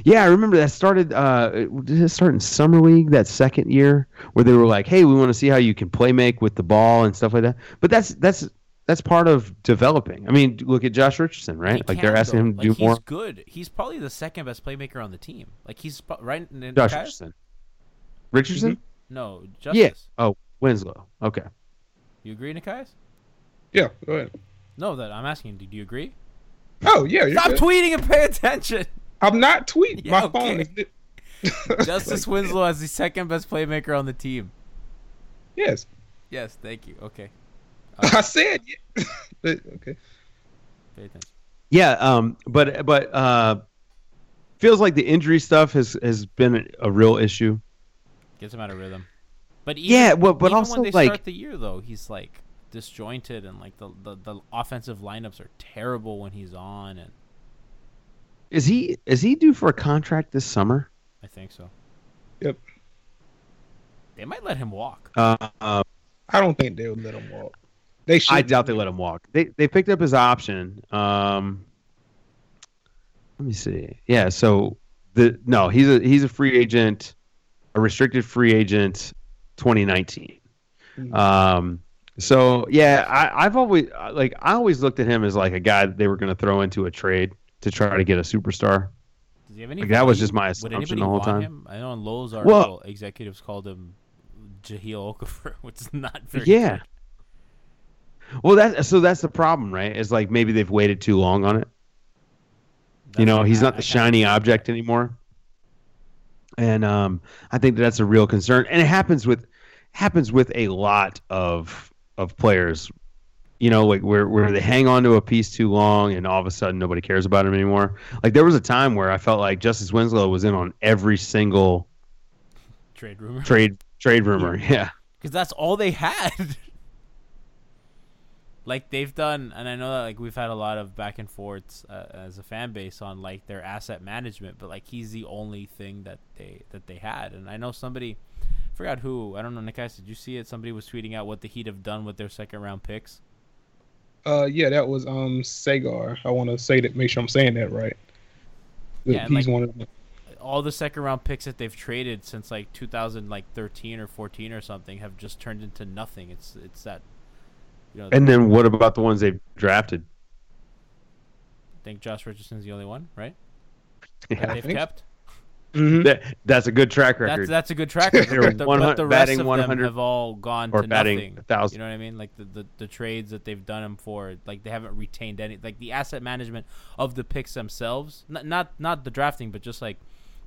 Yeah, I remember that started uh, did it start in Summer League that second year where they were like, hey, we want to see how you can play make with the ball and stuff like that. But that's that's that's part of developing. I mean, look at Josh Richardson, right? He like they're asking though. him to like, do he's more. He's good. He's probably the second best playmaker on the team. Like he's right in Josh Richardson. Richardson? Mm-hmm. No, Justice. Yeah. Oh, Winslow. Okay. You agree, Nikias? Yeah, go ahead. No, that I'm asking. Do you agree? Oh yeah. You're Stop good. tweeting and pay attention. I'm not tweeting. Yeah, My okay. phone is. Justice like, Winslow is the second best playmaker on the team. Yes. Yes. Thank you. Okay. Uh, I said. Yeah. Okay. pay attention. Yeah, um, but but uh, feels like the injury stuff has, has been a real issue. Gets him out of rhythm. But even, yeah, well, but even also when they like, start the year, though, he's like disjointed, and like the, the, the offensive lineups are terrible when he's on. And is he is he due for a contract this summer? I think so. Yep. They might let him walk. Uh, uh, I don't think they would let him walk. They should. I doubt they let him walk. They they picked up his option. Um, let me see. Yeah. So the no, he's a he's a free agent, a restricted free agent, twenty nineteen. Mm-hmm. Um, so yeah, I, I've always like I always looked at him as like a guy that they were going to throw into a trade to try to get a superstar. Does he have anybody, like that was just my assumption the whole time. Him? I know in Lowe's article, well, executives called him Jahlil Okafor, which is not very yeah. Good. Well, that so that's the problem, right? It's like maybe they've waited too long on it. That's you know, he's not the shiny object anymore, and um, I think that that's a real concern. And it happens with happens with a lot of of players, you know, like where where they hang on to a piece too long, and all of a sudden nobody cares about him anymore. Like there was a time where I felt like Justice Winslow was in on every single trade rumor, trade trade rumor, yeah, because that's all they had. Like they've done, and I know that like we've had a lot of back and forths uh, as a fan base on like their asset management, but like he's the only thing that they that they had. And I know somebody, I forgot who, I don't know, Nikias, did you see it? Somebody was tweeting out what the Heat have done with their second round picks. Uh, yeah, that was um Sagar. I want to say that, make sure I'm saying that right. Yeah, he's like, one of them. All the second round picks that they've traded since like two thousand thirteen or fourteen or something have just turned into nothing. It's it's that. You know, and then what about the ones they've drafted? I think Josh Richardson's the only one, right? Yeah, that they've kept. Mm-hmm. That, that's a good track record. That's, that's a good track record. But, but the rest of them have all gone to nothing. one thousand. You know what I mean? Like the, the, the trades that they've done them for, like they haven't retained any. Like the asset management of the picks themselves, not not not the drafting, but just like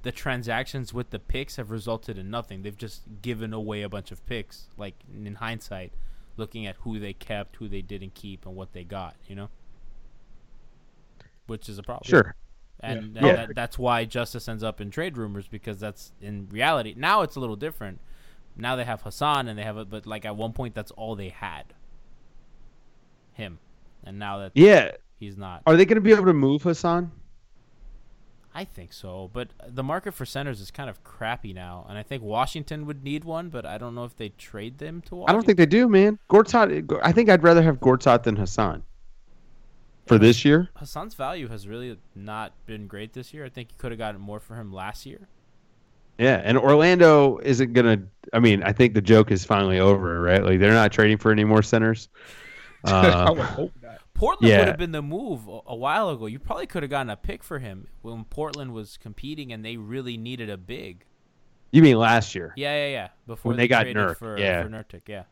the transactions with the picks have resulted in nothing. They've just given away a bunch of picks, like in hindsight, looking at who they kept, who they didn't keep, and what they got, you know? Which is a problem. Sure. And, yeah. and yeah. That, that's why Justice ends up in trade rumors, because that's in reality. Now it's a little different. Now they have Hassan, and they have it, but like at one point that's all they had. Him. And now that yeah. he's not. Are they going to be able to move Hassan? I think so, but the market for centers is kind of crappy now, and I think Washington would need one, but I don't know if they trade them to Washington. I don't think they do, man. Gortat, I think I'd rather have Gortat than Hassan for yeah, this year. Hassan's value has really not been great this year. I think you could have gotten more for him last year. Yeah, and Orlando isn't going to – I mean, I think the joke is finally over, right? Like, they're not trading for any more centers. Uh, I would hope not. Portland yeah. would have been the move a while ago. You probably could have gotten a pick for him when Portland was competing and they really needed a big. You mean last year? Yeah, yeah, yeah. Before when they, they got Nurk. For, yeah. for Nurkic, yeah.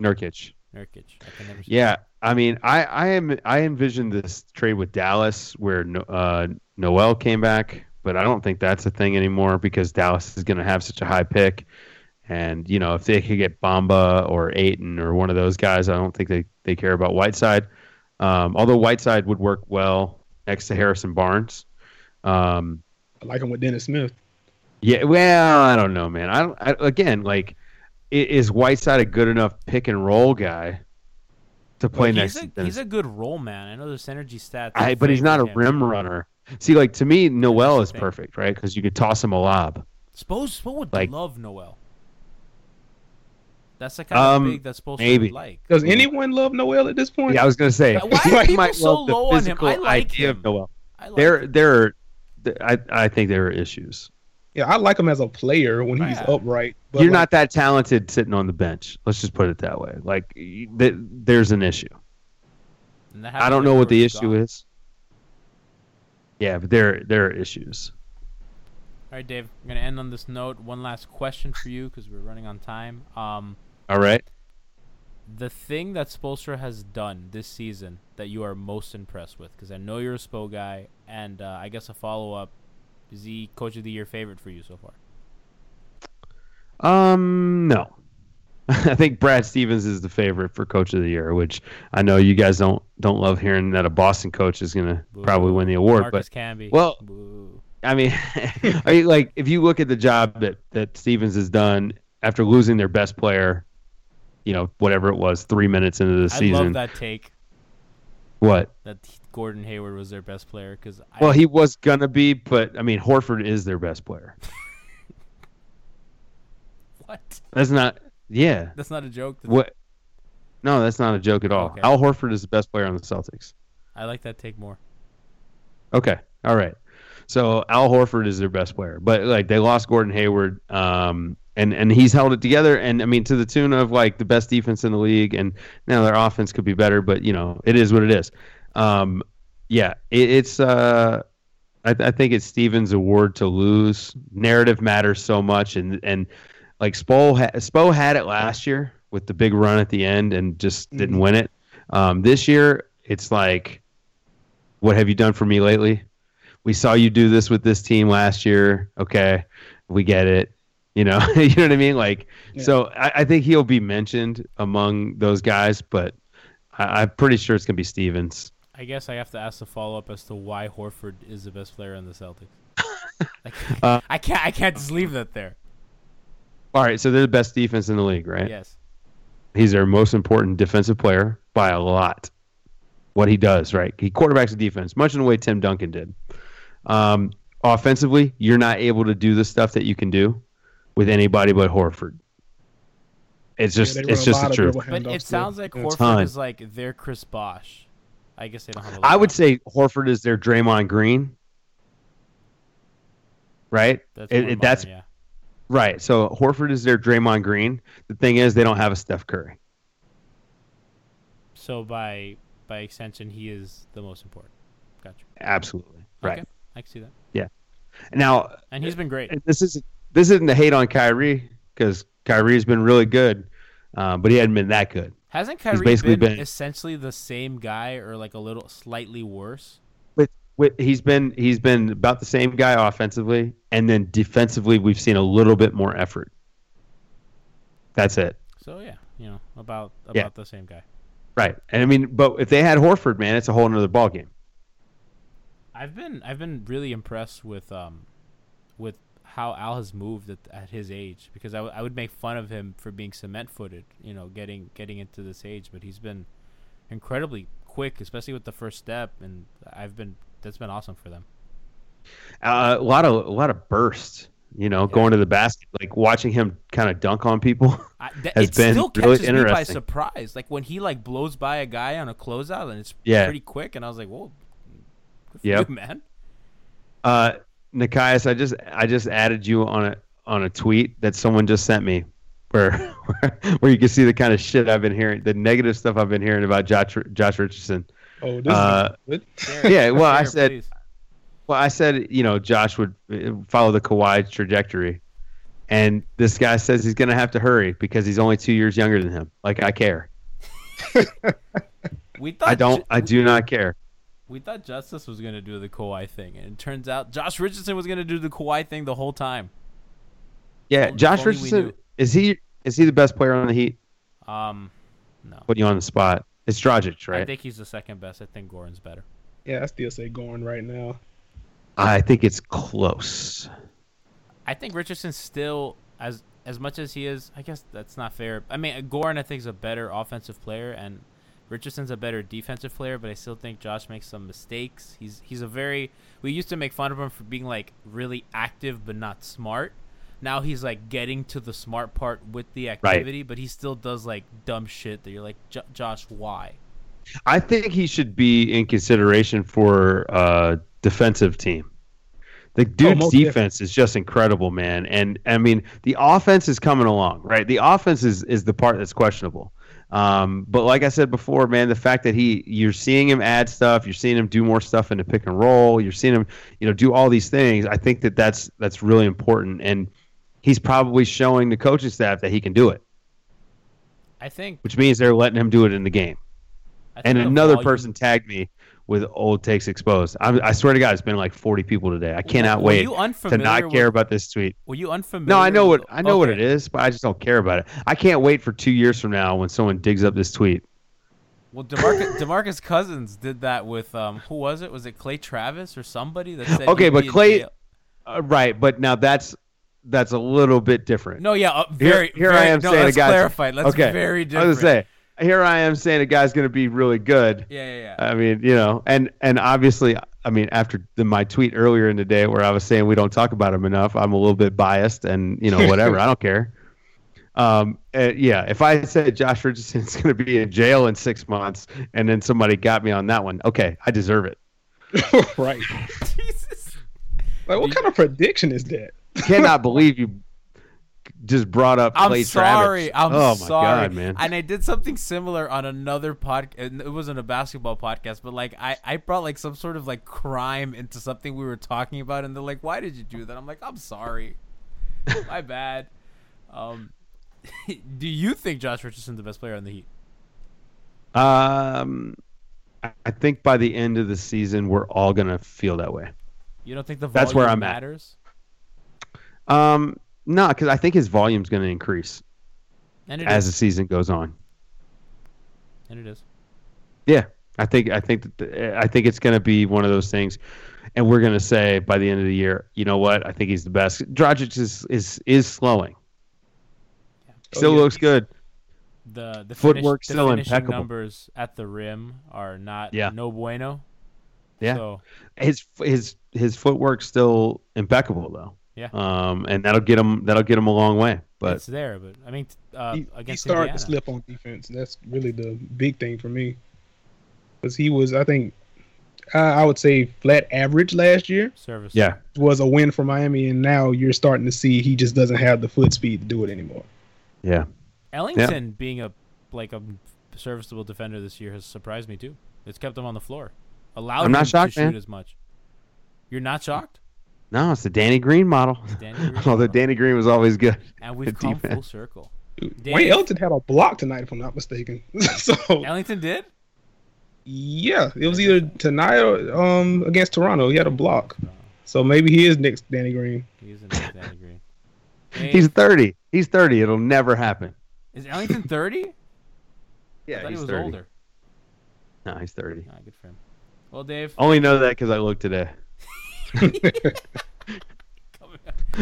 Nurkic. Nurkic. I can never see yeah, that. I mean, I, I am I envisioned this trade with Dallas where no, uh, Noel came back, but I don't think that's a thing anymore because Dallas is going to have such a high pick. And, you know, if they could get Bamba or Ayton or one of those guys, I don't think they, they care about Whiteside. Um, although Whiteside would work well next to Harrison Barnes. Um, I like him with Dennis Smith. Yeah, well, I don't know, man. I, don't, I again, like, is Whiteside a good enough pick and roll guy to play well, next a, to Dennis? He's a good roll man. I know there's energy stats. I, but he's not a rim runner. See, like, to me, Noel is perfect, right? Because you could toss him a lob. Suppose someone would like, love Noel. That's the kind um, of big that's supposed maybe. To be like. Does anyone love Noel at this point? Yeah, I was gonna say. Why are people might so low on him? I like him. Of Noel. I like there, him. There are. I, I think there are issues. Yeah, I like him as a player when yeah. he's upright. But You're like, not that talented sitting on the bench. Let's just put it that way. Like, th- there's an issue. I don't know what the issue gone. is. Yeah, but there, there are issues. All right, Dave. I'm gonna end on this note. One last question for you because we're running on time. Um. All right. The thing that Spoelstra has done this season that you are most impressed with, because I know you're a Spo guy, and uh, I guess a follow-up, is he Coach of the Year favorite for you so far? Um, no. I think Brad Stevens is the favorite for Coach of the Year, which I know you guys don't don't love hearing that a Boston coach is going to probably win the award. Marcus but Camby. Well, Boo. I mean, I mean, like if you look at the job that, that Stevens has done after losing their best player, you know, whatever it was, three minutes into the I season. I love that take. What? That Gordon Hayward was their best player. Cause well, I, he was going to be, but, I mean, Horford is their best player. What? That's not... Yeah. That's not a joke. What? No, that's not a joke at all. Okay. Al Horford is the best player on the Celtics. I like that take more. Okay. All right. So Al Horford is their best player. But like they lost Gordon Hayward, um, and, and he's held it together, and I mean to the tune of like the best defense in the league, and now their offense could be better, but you know, it is what it is. Um, yeah, it, it's uh I, I think it's Stevens' award to lose. Narrative matters so much, and and Like Spo, ha- Spo had it last year with the big run at the end and just didn't mm-hmm. win it. Um, this year, it's like, what have you done for me lately? We saw you do this with this team last year. Okay, we get it. You know, you know what I mean? Like, yeah. So I-, I think he'll be mentioned among those guys, but I- I'm pretty sure it's gonna be Stevens. I guess I have to ask the follow up as to why Horford is the best player on the Celtics. I, can't, uh, I can't. I can't just leave that there. All right, so they're the best defense in the league, right? Yes. He's their most important defensive player by a lot. What he does, right? He quarterbacks the defense, much in the way Tim Duncan did. Um, offensively, you're not able to do the stuff that you can do with anybody but Horford. It's just, yeah, it's just the truth. But it sounds like Horford is like their Chris Bosh. I guess they don't have a lot. I would say Horford is their Draymond Green, right? That's it, modern, that's yeah. Right, so Horford is their Draymond Green. The thing is, they don't have a Steph Curry. So by by extension, he is the most important. Gotcha. Absolutely. Right. Okay. I can see that. Yeah. Now, and he's been great. This is this isn't a hate on Kyrie because Kyrie's been really good, uh, but he hadn't been that good. Hasn't Kyrie basically been, been essentially the same guy or like a little slightly worse? He's been he's been about the same guy offensively, and then defensively we've seen a little bit more effort. That's it. So yeah, you know about about yeah. the same guy. Right, and I mean, but if they had Horford, man, it's a whole another ball game. I've been I've been really impressed with um with how Al has moved at, at his age, because I, w- I would make fun of him for being cement footed, you know, getting getting into this age, but he's been incredibly quick, especially with the first step, and I've been. That's been awesome for them. Uh, a lot of a lot of bursts, you know, yeah. going to the basket, like watching him kind of dunk on people. I, that, has it been still catches really interesting. Me by surprise, like when he like blows by a guy on a closeout, and it's yeah. pretty quick. And I was like, "Whoa, good for yep. you, man!" Uh, Nikias, I just I just added you on a on a tweet that someone just sent me, where where, where you can see the kind of shit I've been hearing, the negative stuff I've been hearing about Josh Josh Richardson. Oh, this uh, is good. Yeah, well, I said, please. well, I said, you know, Josh would follow the Kawhi trajectory, and this guy says he's going to have to hurry because he's only two years younger than him. Like, I care. we thought I don't. Ju- I do not care. We thought Justice was going to do the Kawhi thing, and it turns out Josh Richardson was going to do the Kawhi thing the whole time. Yeah, only, Josh only Richardson is he? Is he the best player on the Heat? Um, no. Put you on the spot. It's Dragic, right? I think he's the second best. I think Goran's better. Yeah, I still say Goran right now. I think it's close. I think Richardson still, as as much as he is, I guess that's not fair. I mean, Goran, I think, is a better offensive player, and Richardson's a better defensive player, but I still think Josh makes some mistakes. He's he's a very – we used to make fun of him for being, like, really active but not smart. Now he's, like, getting to the smart part with the activity, right. But he still does, like, dumb shit that you're like, J- Josh, why? I think he should be in consideration for uh defensive team. The dude's oh, defense different. is just incredible, man. And, I mean, the offense is coming along, right? The offense is, is the part that's questionable. Um, but like I said before, man, the fact that he you're seeing him add stuff, you're seeing him do more stuff in the pick and roll, you're seeing him, you know, do all these things, I think that that's, that's really important. And he's probably showing the coaching staff that he can do it. I think, which means they're letting him do it in the game. And another person tagged me with old takes exposed. I'm, I swear to God, it's been like forty people today. I cannot wait to not with, care about this tweet. Were you unfamiliar? No, I know what I know okay. what it is, but I just don't care about it. I can't wait for two years from now when someone digs up this tweet. Well, DeMarcus, DeMarcus Cousins did that with um, who was it? Was it Clay Travis or somebody that said? Okay, but Clay, uh, right? But now that's that's a little bit different. No, yeah, uh, very. Here, here very, I am no, saying let's a guy. Clarify. That's okay. Very different. I was gonna say. Here I am saying a guy's going to be really good. Yeah, yeah, yeah. I mean, you know, and, and obviously, I mean, after the, my tweet earlier in the day where I was saying we don't talk about him enough, I'm a little bit biased and, you know, whatever. I don't care. Um, uh, yeah, if I said Josh Richardson's going to be in jail in six months and then somebody got me on that one, okay, I deserve it. Right. Jesus. Like, what kind of prediction is that? Cannot believe you just brought up Clay Travis. I'm sorry. I'm oh my sorry. God, man. And I did something similar on another podcast. It wasn't a basketball podcast, but like I, I brought like some sort of like crime into something we were talking about, and they're like, "Why did you do that?" I'm like, "I'm sorry, my bad." Um, do you think Josh Richardson's the best player on the Heat? Um, I think by the end of the season, we're all gonna feel that way. You don't think the volume that's where I'm matters? At. Um. No, because I think his volume's going to increase as is. The season goes on. And it is. Yeah, I think I think that the, I think it's going to be one of those things, and we're going to say by the end of the year, you know what? I think he's the best. Dragic is is, is slowing. Yeah. Still oh, yeah. looks good. The the footwork finish, still the impeccable. Numbers at the rim are not yeah. no bueno. Yeah. So. His his his footwork's still impeccable though. Yeah. Um, and that'll get him. That'll get him a long way. But it's there. But I mean, uh, he, against he started Indiana. To slip on defense. That's really the big thing for me, because he was, I think, I, I would say flat average last year. Service. Yeah. Was a win for Miami, and now you're starting to see he just doesn't have the foot speed to do it anymore. Yeah. Ellington yeah. being a like a serviceable defender this year has surprised me too. It's kept him on the floor. Allowed I'm him not shocked, to man. Shoot as much. You're not shocked? No, it's the Danny Green model. Danny Green Although model. Danny Green was always good. And we've come full circle. Danny... Wayne Ellington had a block tonight, if I'm not mistaken. so Ellington did? Yeah. It was either tonight or um, against Toronto. He had a block. So maybe he is next Danny Green. He is next Danny Green. Wayne... He's thirty. He's thirty. It'll never happen. Is Ellington thirty? Yeah, I thought he's he was thirty. Older. No, he's thirty. Nah, good for him. Well, Dave. Only know that because I looked today.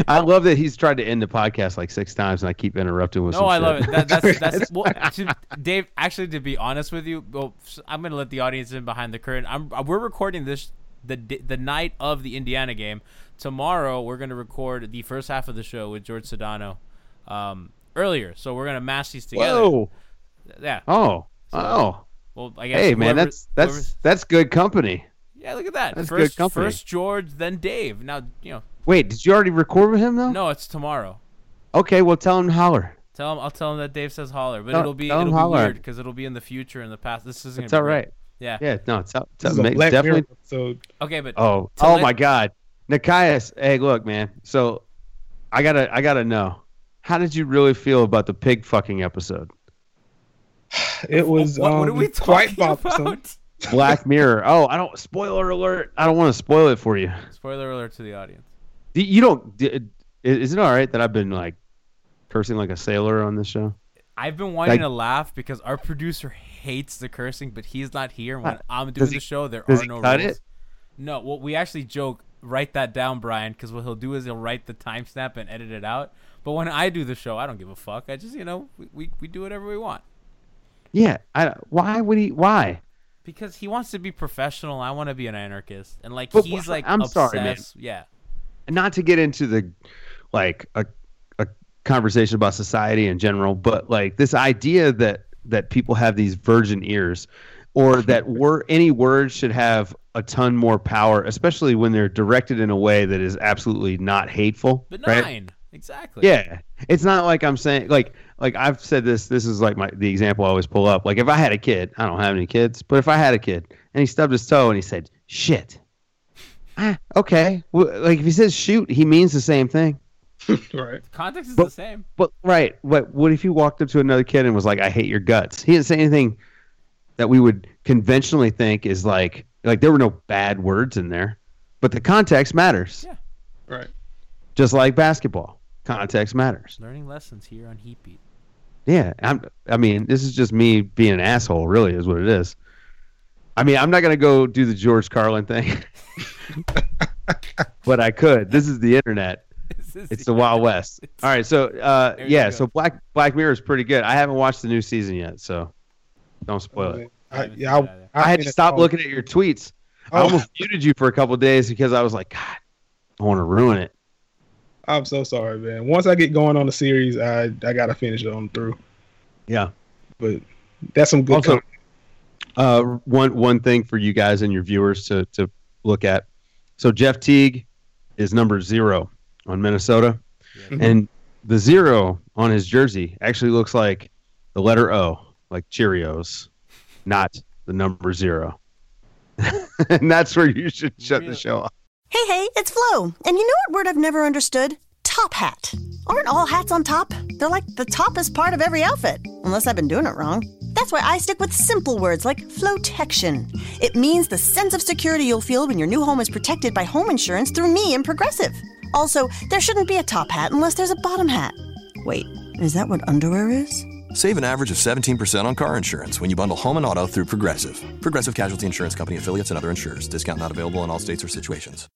I love that he's tried to end the podcast like six times and I keep interrupting with no, some I shit. Love it. That, that's that's well, actually, Dave. Actually, to be honest with you, well, I'm going to let the audience in behind the curtain. I'm we're recording this the the night of the Indiana game. Tomorrow, we're going to record the first half of the show with George Sedano um, earlier. So we're going to mash these together. Whoa! Yeah. Oh. So, oh. Well, I guess. Hey, whoever, man, that's that's that's good company. Yeah, look at that. That's first, good company. First George, then Dave. Now, you know. Wait, did you already record with him, though? No, it's tomorrow. Okay, well, tell him holler. Tell him I'll tell him that Dave says holler, but tell, it'll be it'll be weird because it'll be in the future and the past. This isn't. It's all right. Yeah. Yeah. No, it's, it's this is a Black definitely. So okay, but oh, oh my God, Nikias. Hey, look, man. So, I gotta I gotta know. How did you really feel about the pig fucking episode? It was. What, um, what are we talking about? Black Mirror. Oh, I don't. Spoiler alert. I don't want to spoil it for you. Spoiler alert to the audience. You don't. Is it all right that I've been like cursing like a sailor on this show? I've been wanting like, to laugh because our producer hates the cursing, but he's not here. When I'm doing he, the show, there are no rules. It? No. Well, we actually joke. Write that down, Brian, because what he'll do is he'll write the timestamp and edit it out. But when I do the show, I don't give a fuck. I just, you know, we we, we do whatever we want. Yeah. I, why would he? Why? Because he wants to be professional, I want to be an anarchist, and like but, he's like I'm obsessed. Sorry, man. Yeah. Not to get into the like a a conversation about society in general, but like this idea that that people have these virgin ears, or that wor- any word should have a ton more power, especially when they're directed in a way that is absolutely not hateful. Benign, right? Exactly. Yeah, it's not like I'm saying like. Like I've said this, this is like my the example I always pull up. Like if I had a kid, I don't have any kids, but if I had a kid and he stubbed his toe and he said, shit, ah, okay. Well, like if he says shoot, he means the same thing. Right. Context is but, the same. But right. What, what if he walked up to another kid and was like, I hate your guts? He didn't say anything that we would conventionally think is like Like, there were no bad words in there, but the context matters. Yeah. Right. Just like basketball, context matters. Learning lessons here on Heat Beat. Yeah, I'm, I mean, this is just me being an asshole, really, is what it is. I mean, I'm not going to go do the George Carlin thing, but I could. This is the internet. Is it's the, the Wild West. All right, so, uh, yeah, so Black Black Mirror is pretty good. I haven't watched the new season yet, so don't spoil oh, it. I, yeah, I, I, I had to stop looking at your tweets. Oh. I almost muted you for a couple of days because I was like, God, I want to ruin it. I'm so sorry, man. Once I get going on the series, I I gotta finish it on through. Yeah, but that's some good. Also, uh, one one thing for you guys and your viewers to to look at. So Jeff Teague is number zero on Minnesota, yeah. And the zero on his jersey actually looks like the letter O, like Cheerios, not the number zero. And that's where you should shut really? the show off. Hey, hey, it's Flo. And you know what word I've never understood? Top hat. Aren't all hats on top? They're like the toppest part of every outfit. Unless I've been doing it wrong. That's why I stick with simple words like Flotection. It means the sense of security you'll feel when your new home is protected by home insurance through me and Progressive. Also, there shouldn't be a top hat unless there's a bottom hat. Wait, is that what underwear is? Save an average of seventeen percent on car insurance when you bundle home and auto through Progressive. Progressive Casualty Insurance Company affiliates and other insurers. Discount not available in all states or situations.